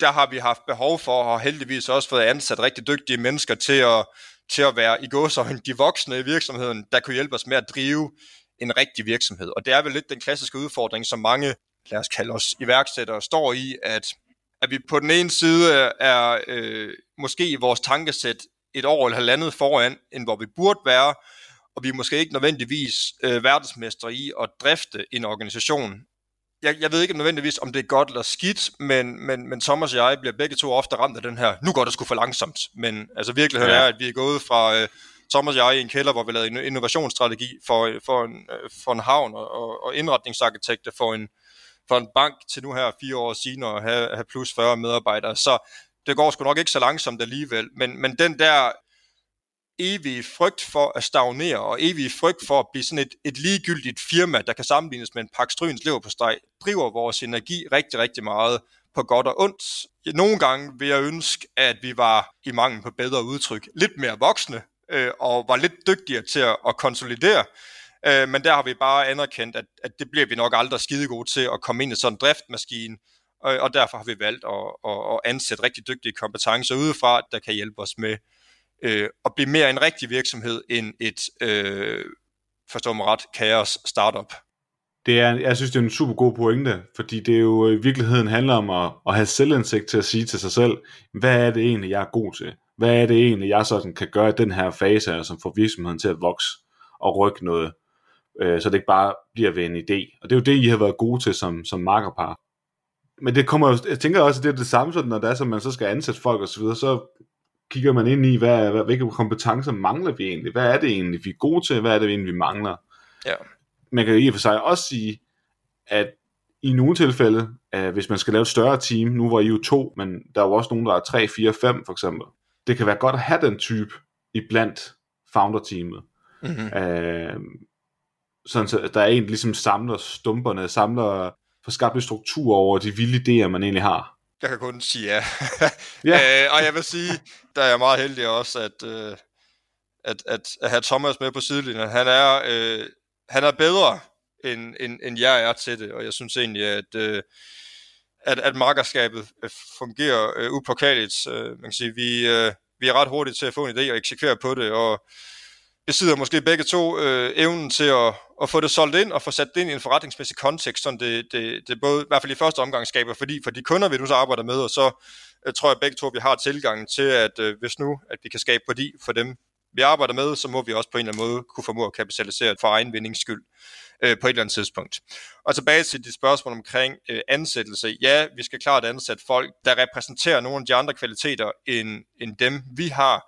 Der har vi haft behov for, og heldigvis også fået ansat rigtig dygtige mennesker til at, til at være i gåsøjne de voksne i virksomheden, der kunne hjælpe os med at drive en rigtig virksomhed. Og det er vel lidt den klassiske udfordring, som mange, lad os kalde os iværksættere, står i, at at vi på den ene side er øh, måske i vores tankesæt et år eller halvandet foran, end hvor vi burde være, og vi er måske ikke nødvendigvis øh, verdensmestre i at drifte en organisation. Jeg, jeg ved ikke nødvendigvis, om det er godt eller skidt, men, men, men Thomas og jeg bliver begge to ofte ramt af den her, nu går det sgu for langsomt. Men altså virkeligheden ja. er, at vi er gået fra øh, Thomas og jeg i en kælder, hvor vi lavede en innovationsstrategi for, for, en, for en havn og, og indretningsarkitekter for en, for en bank til nu her fire år siden og have, have plus fyrre medarbejdere. Så det går sgu nok ikke så langsomt alligevel, men, men den der evige frygt for at stagnere og evige frygt for at blive sådan et, et ligegyldigt firma, der kan sammenlignes med en pakke strygens leverpostej, driver vores energi rigtig, rigtig meget på godt og ondt. Nogle gange vil jeg ønske, at vi var i mangel på bedre udtryk lidt mere voksne øh, og var lidt dygtigere til at, at konsolidere, øh, men der har vi bare anerkendt, at, at det bliver vi nok aldrig skide gode til at komme ind i sådan en driftmaskine, og, og derfor har vi valgt at, at, at ansætte rigtig dygtige kompetencer udefra, der kan hjælpe os med Øh, og blive mere en rigtig virksomhed end et, øh, forstår mig ret, kaos startup. Det er, jeg synes, det er en super god pointe, fordi det jo i virkeligheden handler om at, at have selvindsigt til at sige til sig selv, hvad er det egentlig, jeg er god til? Hvad er det egentlig, jeg sådan kan gøre i den her fase, her, som får virksomheden til at vokse og rykke noget, øh, så det ikke bare bliver ved en idé. Og det er jo det, I har været gode til som, som makkerpar. Men det kommer jo, jeg tænker også, at det er det samme, sådan, når det er, som man så skal ansætte folk osv., så kigger man ind i, hvad, hvad, hvilke kompetencer mangler vi egentlig? Hvad er det egentlig, vi er gode til? Hvad er det egentlig, vi mangler? Ja. Man kan i og for sig også sige, at i nogle tilfælde, øh, hvis man skal lave et større team, nu var I jo to, men der er jo også nogen, der er tre, fire, fem for eksempel. Det kan være godt at have den type iblandt founder-teamet. Mm-hmm. Øh, sådan så der er en, der ligesom samler stumperne, samler for skabt struktur over de vilde idéer, man egentlig har. Jeg kan kun sige ja. yeah. øh, og jeg vil sige, der er jeg meget heldig også, at, øh, at, at, at have Thomas med på sidelinjen. Han er, øh, han er bedre, end, end, end jeg er til det, og jeg synes egentlig, at, øh, at, at markerskabet fungerer øh, upåklageligt. Øh, man kan sige, vi, øh, vi er ret hurtige til at få en idé og eksekvere på det, og besidder måske begge to øh, evnen til at, at få det solgt ind og få sat det ind i en forretningsmæssig kontekst, sådan det, det, det både, i hvert fald i første omgang, skaber fordi for de kunder, vi nu så arbejder med, og så øh, tror jeg begge to, vi har tilgangen til, at øh, hvis nu, at vi kan skabe værdi for dem, vi arbejder med, så må vi også på en eller anden måde kunne formå at kapitalisere for egen vindings skyld øh, på et eller andet tidspunkt. Og tilbage til de spørgsmål omkring øh, ansættelse. Ja, vi skal klart ansætte folk, der repræsenterer nogle af de andre kvaliteter, end, end dem vi har.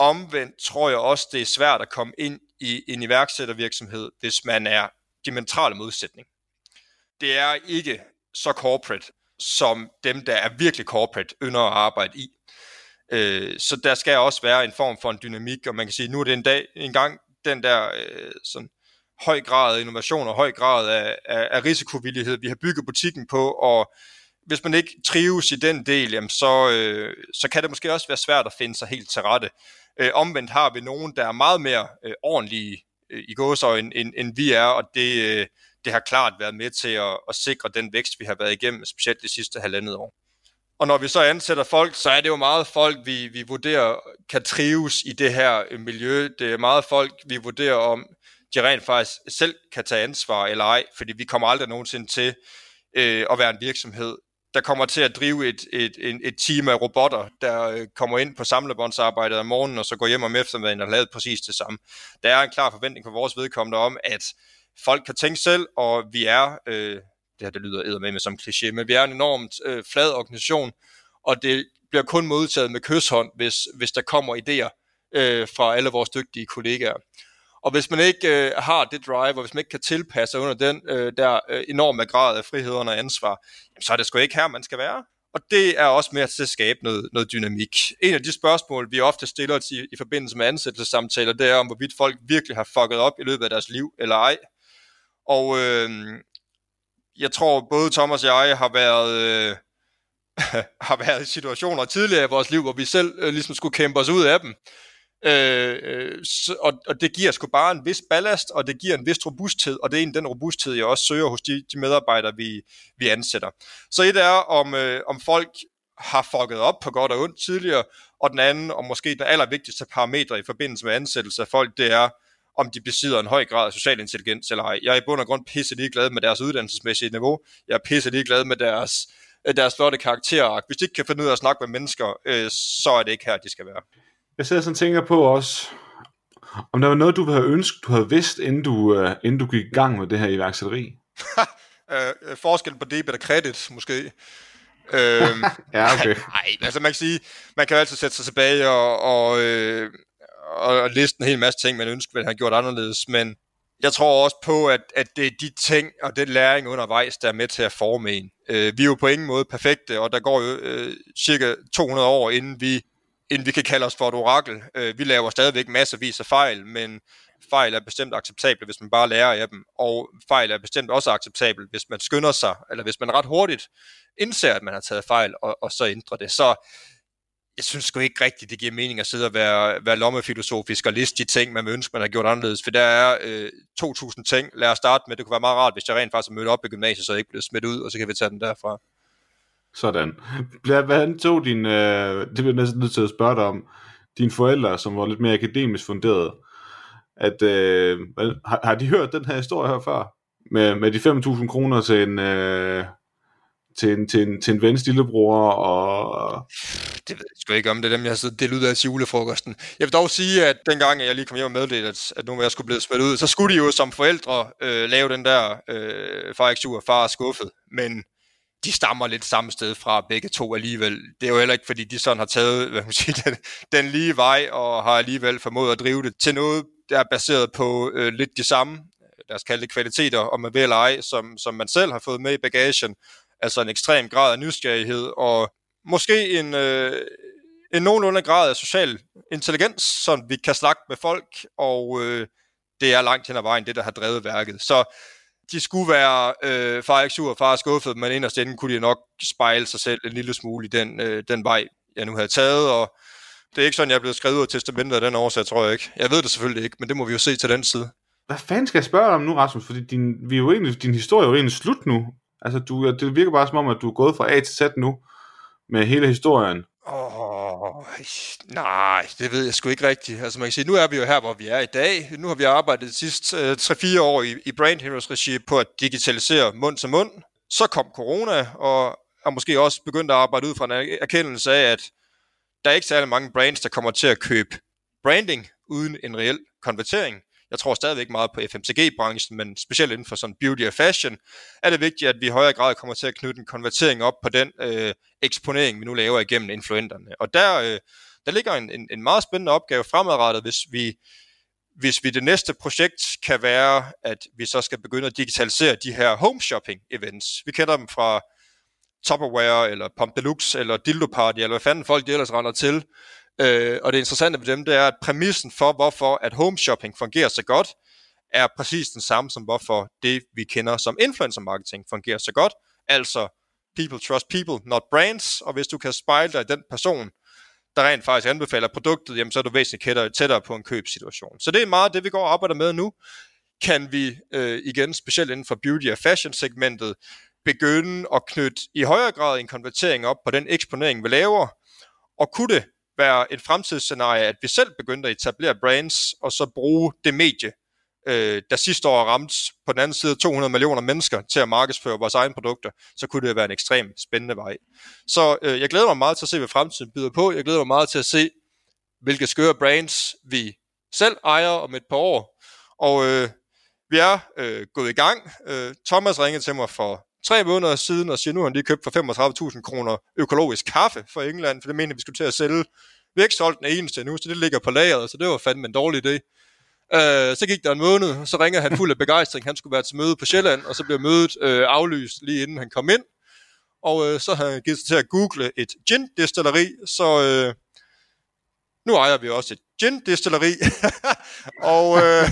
Omvendt tror jeg også, det er svært at komme ind i en iværksættervirksomhed, hvis man er diametrale modsætning. Det er ikke så corporate, som dem, der er virkelig corporate, ynder at arbejde i. Så der skal også være en form for en dynamik, og man kan sige, at nu er det en dag, engang den der sådan, høj grad af innovation og høj grad af, af, af risikovillighed, vi har bygget butikken på, og hvis man ikke trives i den del, jamen så, øh, så kan det måske også være svært at finde sig helt til rette. Øh, omvendt har vi nogen, der er meget mere øh, ordentlige øh, i gåseøjne, end, end vi er, og det, øh, det har klart været med til at, at sikre den vækst, vi har været igennem, specielt de sidste halvandet år. Og når vi så ansætter folk, så er det jo meget folk, vi, vi vurderer kan trives i det her øh, miljø. Det er meget folk, vi vurderer om, de rent faktisk selv kan tage ansvar eller ej, fordi vi kommer aldrig nogensinde til øh, at være en virksomhed, der kommer til at drive et, et, et, et team af robotter, der kommer ind på samlebåndsarbejdet om morgenen, og så går hjem om eftermiddagen og laver præcis det samme. Der er en klar forventning for vores vedkommende om, at folk kan tænke selv, og vi er, øh, det her det lyder eddermame som kliché, men vi er en enormt øh, flad organisation, og det bliver kun modtaget med kysshånd, hvis, hvis der kommer idéer øh, fra alle vores dygtige kollegaer. Og hvis man ikke øh, har det drive, og hvis man ikke kan tilpasse sig under den øh, der øh, enorme grad af frihederne og ansvar, jamen, så er det sgu ikke her, man skal være. Og det er også mere til at skabe noget, noget dynamik. En af de spørgsmål, vi ofte stiller os i, i forbindelse med ansættelsessamtaler, det er om, hvorvidt folk virkelig har fucket op i løbet af deres liv, eller ej. Og øh, jeg tror, både Thomas og jeg har været... Øh, har været i situationer tidligere i vores liv, hvor vi selv øh, ligesom skulle kæmpe os ud af dem. Øh, så, og, og det giver sgu bare en vis ballast, og det giver en vis robusthed, og det er en den robusthed, jeg også søger hos de, de medarbejdere, vi, vi ansætter. Så et er, om, øh, om folk har fucket op på godt og ondt tidligere, og den anden, og måske den allervigtigste parameter i forbindelse med ansættelse af folk, det er, om de besidder en høj grad af social intelligens eller ej. Jeg er i bund og grund pisse ligeglad med deres uddannelsesmæssige niveau, jeg er pisse ligeglad med deres, deres flotte karakterark. Hvis de ikke kan finde ud af at snakke med mennesker, øh, så er det ikke her, de skal være. Jeg sidder sådan og tænker på også, Om der var noget, du ville have ønsket, du havde vidst, inden du, uh, inden du gik i gang med det her iværksætteri? uh, forskellen på debit og kredit, måske. Uh, ja, okay. Nej, altså man kan sige, man kan jo altid sætte sig tilbage og, og, øh, og liste en hel masse ting, man ønsker, man havde gjort anderledes, men jeg tror også på, at, at det er de ting og den læring undervejs, der er med til at forme en. Øh, vi er jo på ingen måde perfekte, og der går jo øh, cirka to hundrede år, inden vi, inden vi kan kalde os for et orakel. Øh, vi laver stadigvæk masservis af fejl, men fejl er bestemt acceptable, hvis man bare lærer af dem. Og fejl er bestemt også acceptable, hvis man skynder sig, eller hvis man ret hurtigt indser, at man har taget fejl, og, og så ændrer det. Så jeg synes sgu ikke rigtigt, det giver mening at sidde og være, være lommefilosofisk og liste de ting, man ønsker, man har gjort anderledes. For der er øh, to tusind ting. Lad os starte med, det kunne være meget rart, hvis jeg rent faktisk mødte op i gymnasiet, så jeg ikke blev smidt ud, og så kan vi tage den derfra. Sådan. Hvordan tog din, øh, det bliver næsten nødt til at spørge dig om, dine forældre, som var lidt mere akademisk funderet, at, øh, har, har de hørt den her historie her før? Med, med de fem tusind kroner til en... Øh, til en, til en, til en vens lillebror, og... Det ved jeg sgu ikke om, det er dem, jeg har siddet delt ud af til julefrokosten. Jeg vil dog sige, at dengang jeg lige kom hjem og meddelte, at, at nu var jeg skulle blive smidt ud, så skulle de jo som forældre øh, lave den der øh, far ikke sur og far er skuffet, men de stammer lidt samme sted fra begge to alligevel. Det er jo heller ikke, fordi de sådan har taget hvad man siger, den, den lige vej, og har alligevel formået at drive det til noget, der er baseret på øh, lidt de samme, lad os kalde det kvaliteter, om man vil eller ej, som, som man selv har fået med i bagagen. Altså en ekstrem grad af nysgerrighed, og måske en, øh, en nogenlunde grad af social intelligens, som vi kan snakke med folk, og øh, det er langt hen ad vejen det, der har drevet værket. Så de skulle være øh, far ikke sur og far skuffet, men inderst inden kunne de nok spejle sig selv en lille smule i den, øh, den vej, jeg nu havde taget, og det er ikke sådan, jeg er blevet skrevet ud af testamentet af den årsag, tror jeg ikke. Jeg ved det selvfølgelig ikke, men det må vi jo se til den side. Hvad fanden skal jeg spørge om nu, Rasmus? Fordi din, vi er jo egentlig, din historie er jo egentlig slut nu. Altså, du, det virker bare som om, at du er gået fra A til Z nu, med hele historien. Åh, oh, nej, det ved jeg sgu ikke rigtigt. Altså, man kan sige, nu er vi jo her, hvor vi er i dag. Nu har vi arbejdet de sidste øh, tre fire år i, i Brand Heroes regi på at digitalisere mund til mund. Så kom corona, og er måske også begyndt at arbejde ud fra en erkendelse af, at der er ikke særlig mange brands, der kommer til at købe branding uden en reel konvertering. Jeg tror stadigvæk meget på F M C G-branchen, men specielt inden for sådan beauty og fashion, er det vigtigt, at vi i højere grad kommer til at knytte en konvertering op på den øh, eksponering, vi nu laver igennem influenterne. Og der, øh, der ligger en, en, en meget spændende opgave fremadrettet, hvis vi, hvis vi det næste projekt kan være, at vi så skal begynde at digitalisere de her home shopping events. Vi kender dem fra Tupperware, eller Pump Deluxe, eller Dildo Party, eller hvad fanden folk de ellers render til. Øh, og det interessante ved dem, det er, at præmissen for, hvorfor at home shopping fungerer så godt, er præcis den samme som, hvorfor det, vi kender som influencer marketing, fungerer så godt. Altså, people trust people, not brands. Og hvis du kan spejle dig i den person, der rent faktisk anbefaler produktet, jamen, så er du væsentligt tættere på en købsituation. Så det er meget det, vi går og arbejder med nu. Kan vi, øh, igen, specielt inden for beauty- og fashion-segmentet, begynde at knytte i højere grad en konvertering op på den eksponering, vi laver? Og kunne det være et fremtidsscenarie, at vi selv begyndte at etablere brands, og så bruge det medie, øh, der sidste år ramte på den anden side to hundrede millioner mennesker til at markedsføre vores egne produkter, så kunne det være en ekstremt spændende vej. Så øh, jeg glæder mig meget til at se, hvad fremtiden byder på. Jeg glæder mig meget til at se, hvilke skøre brands vi selv ejer om et par år. Og øh, vi er øh, gået i gang. Øh, Thomas ringede til mig for tre måneder siden og siger, nu har han lige købt for femogtredive tusind kroner økologisk kaffe fra England, for det mener vi skulle til at sælge. Vi har ikke solgt den eneste nu, så det ligger på lageret, så det var fandme en dårlig idé. Øh, så gik der en måned, så ringer han fuld af begejstring, han skulle være til møde på Jylland, og så blev mødet øh, aflyst lige inden han kom ind. Og øh, så havde han givet sig til at google et gin-destilleri, så øh, nu ejer vi også et gin-destilleri. Og øh,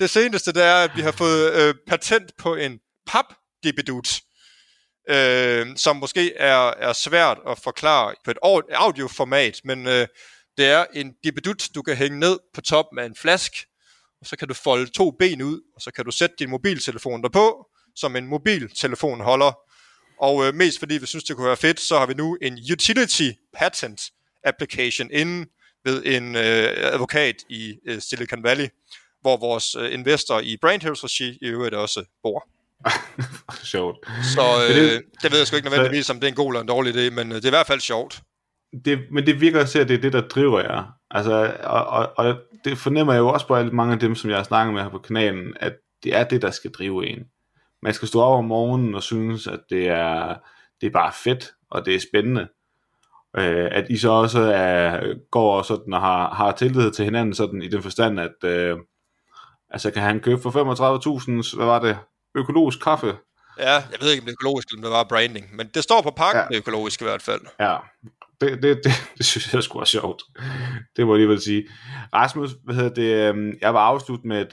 det seneste, det er, at vi har fået øh, patent på en pap Dibidut, øh, som måske er, er svært at forklare på et audioformat, men øh, det er en dibidut, du kan hænge ned på toppen af en flaske, og så kan du folde to ben ud, og så kan du sætte din mobiltelefon derpå, som en mobiltelefonholder. Og øh, mest fordi vi synes, det kunne være fedt, så har vi nu en utility patent application inde ved en øh, advokat i øh, Silicon Valley, hvor vores øh, investor i Brand Heroes regi i øvrigt også bor. Sjovt. Så øh, det, det ved jeg sgu ikke nødvendigvis, om det er en god eller en dårlig idé, men det er i hvert fald sjovt. det, men det virker også, at det er det, der driver jer. Altså, og, og, og det fornemmer jeg jo også på mange af dem, som jeg har snakket med her på kanalen, at det er det, der skal drive en. Man skal stå op om morgenen og synes, at det er, det er bare fedt, og det er spændende. Øh, at I så også er, går sådan og har, har tillid til hinanden sådan i den forstand, at øh, altså kan han købe for femogtredive tusind, hvad var det, økologisk kaffe? Ja, jeg ved ikke, om det er økologisk, eller om det var branding, men det står på pakken, ja. Det er økologisk i hvert fald. Ja, det, det, det, det synes jeg sgu er sjovt. Det må jeg lige vel sige. Rasmus, hvad hedder det, jeg var afslut med et,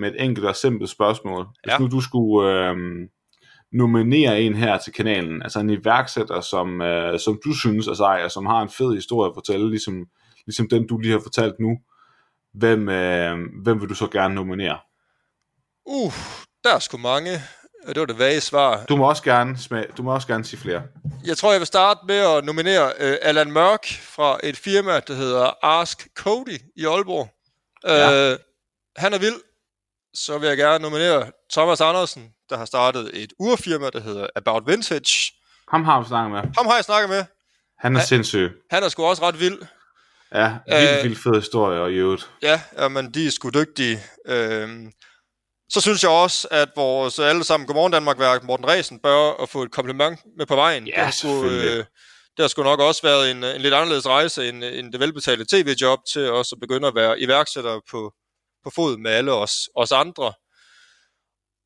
med et enkelt og simpelt spørgsmål. Hvis ja. nu du skulle øh, nominere en her til kanalen, altså en iværksætter, som, øh, som du synes er sej, og som har en fed historie at fortælle, ligesom, ligesom den, du lige har fortalt nu, hvem, øh, hvem vil du så gerne nominere? Uh, der er sgu mange. Det var det vage svar. Du må også gerne smage, du må også gerne sige flere. Jeg tror, jeg vil starte med at nominere øh, Alan Mørk fra et firma, der hedder Ask Cody i Aalborg. Ja. Øh, han er vild. Så vil jeg gerne nominere Thomas Andersen, der har startet et urfirma, der hedder About Vintage. Ham har jeg snakket med. Ham har jeg snakket med. Han er han, sindssyg. Han er sgu også ret vild. Ja, vildt, øh, vildt fed historie og i øvrigt. Ja, jamen, de er sgu dygtige. Øh, Så synes jeg også, at vores alle sammen Godmorgen Danmark-værk, Morten Resen, bør at få et kompliment med på vejen. Ja, selvfølgelig. Det har sgu nok også været en, en lidt anderledes rejse end, end det velbetalte tv-job til også at begynde at være iværksætter på, på fod med alle os, os andre.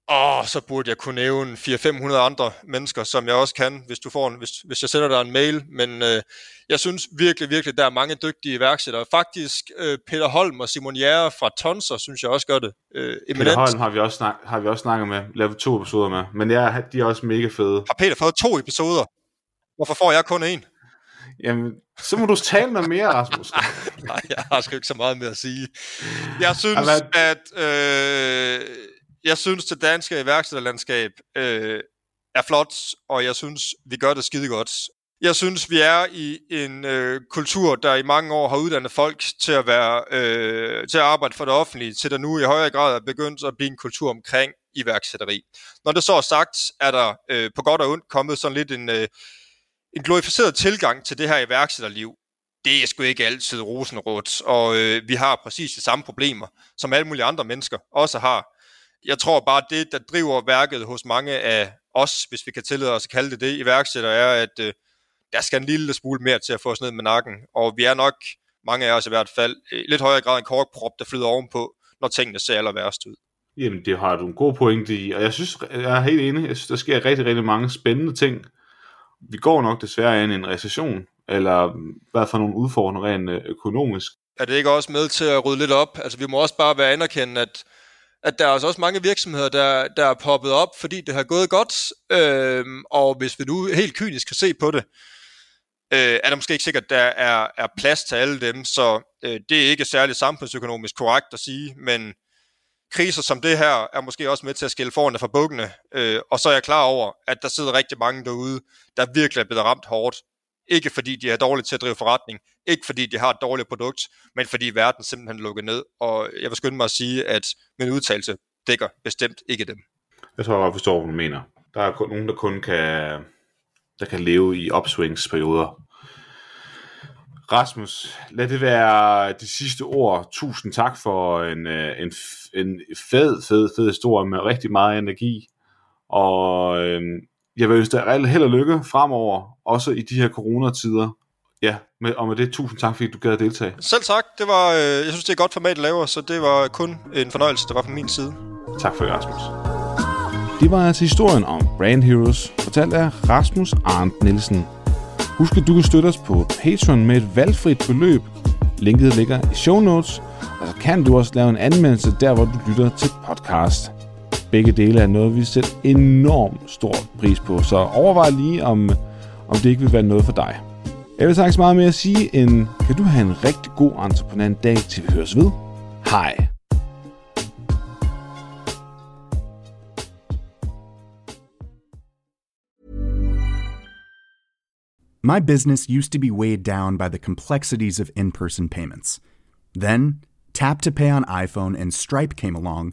Og så burde jeg kunne nævne fire hundrede til fem hundrede andre mennesker, som jeg også kan, hvis, du får en, hvis, hvis jeg sender dig en mail. Men øh, jeg synes virkelig, virkelig, der er mange dygtige iværksættere. Faktisk øh, Peter Holm og Simon Jæger fra Tonser, synes jeg også gør det. Øh, Peter Holm har vi også, snak, har vi også snakket med, lavet to episoder med. Men jeg, de er også mega fede. Har Peter fået to episoder? Hvorfor får jeg kun en? Jamen, så må du tale med mere, Rasmus. Nej, jeg har sgu ikke så meget med at sige. Jeg synes, altså, at... Øh, Jeg synes, det danske iværksætterlandskab øh, er flot, og jeg synes, vi gør det skide godt. Jeg synes, vi er i en øh, kultur, der i mange år har uddannet folk til at være øh, til at arbejde for det offentlige, til der nu i højere grad er begyndt at blive en kultur omkring iværksætteri. Når det så er sagt, er der øh, på godt og ondt kommet sådan lidt en, øh, en glorificeret tilgang til det her iværksætterliv. Det er sgu ikke altid rosenrødt, og øh, vi har præcis de samme problemer, som alle mulige andre mennesker også har. Jeg tror bare, det, der driver værket hos mange af os, hvis vi kan tillade os at kalde det det, iværksættere, er, at øh, der skal en lille smule mere til at få os ned med nakken. Og vi er nok, mange af os i hvert fald, øh, lidt højere grad en korkprop, der flyder ovenpå, når tingene ser aller værst ud. Jamen, det har du en god pointe i, og jeg synes, jeg er helt enig. Jeg synes, der sker rigtig, rigtig mange spændende ting. Vi går nok desværre ind i en recession, eller hvad for nogle udfordringer rent økonomisk. Er det ikke også med til at rydde lidt op? Altså, vi må også bare være anerkendt, at at der er også mange virksomheder, der, der er poppet op, fordi det har gået godt, øhm, og hvis vi nu helt kynisk kan se på det, øh, er der måske ikke sikkert, der er, er plads til alle dem, så øh, det er ikke særlig samfundsøkonomisk korrekt at sige, men kriser som det her er måske også med til at skille forerne fra bukkene, øh, og så er jeg klar over, at der sidder rigtig mange derude, der virkelig er blevet ramt hårdt, ikke fordi de er dårlige til at drive forretning, ikke fordi de har et dårligt produkt, men fordi verden simpelthen er lukket ned. Og jeg vil skynde mig at sige, at min udtalelse dækker bestemt ikke dem. Jeg tror, jeg forstår, hvad du mener. Der er kun nogen, der kun kan, der kan leve i opsvingsperioder. Rasmus, lad det være de sidste ord. Tusind tak for en, en, en fed, fed, fed historie med rigtig meget energi. Og jeg vil ønske dig held og lykke fremover, også i de her coronatider. Ja, med, og med det, tusind tak, fordi du gad at deltage. Selv tak. Det var, øh, jeg synes, det er et godt format, at lave, så det var kun en fornøjelse, der var fra min side. Tak for det, Rasmus. Det var altså historien om Brand Heroes, fortalt af Rasmus Ahrendt Nielsen. Husk, at du kan støtte os på Patreon med et valgfrit beløb. Linket ligger i show notes, og så kan du også lave en anmeldelse der, hvor du lytter til podcast. Begge dele er noget, vi sætter enormt stor pris på, så overvej lige, om, om det ikke vil være noget for dig. Jeg vil sagtens meget mere at sige, end kan du have en rigtig god entreprenant dag, til vi høres ved. Hej! My business used to be weighed down by the complexities of in-person payments. Then, Tap to Pay on iPhone and Stripe came along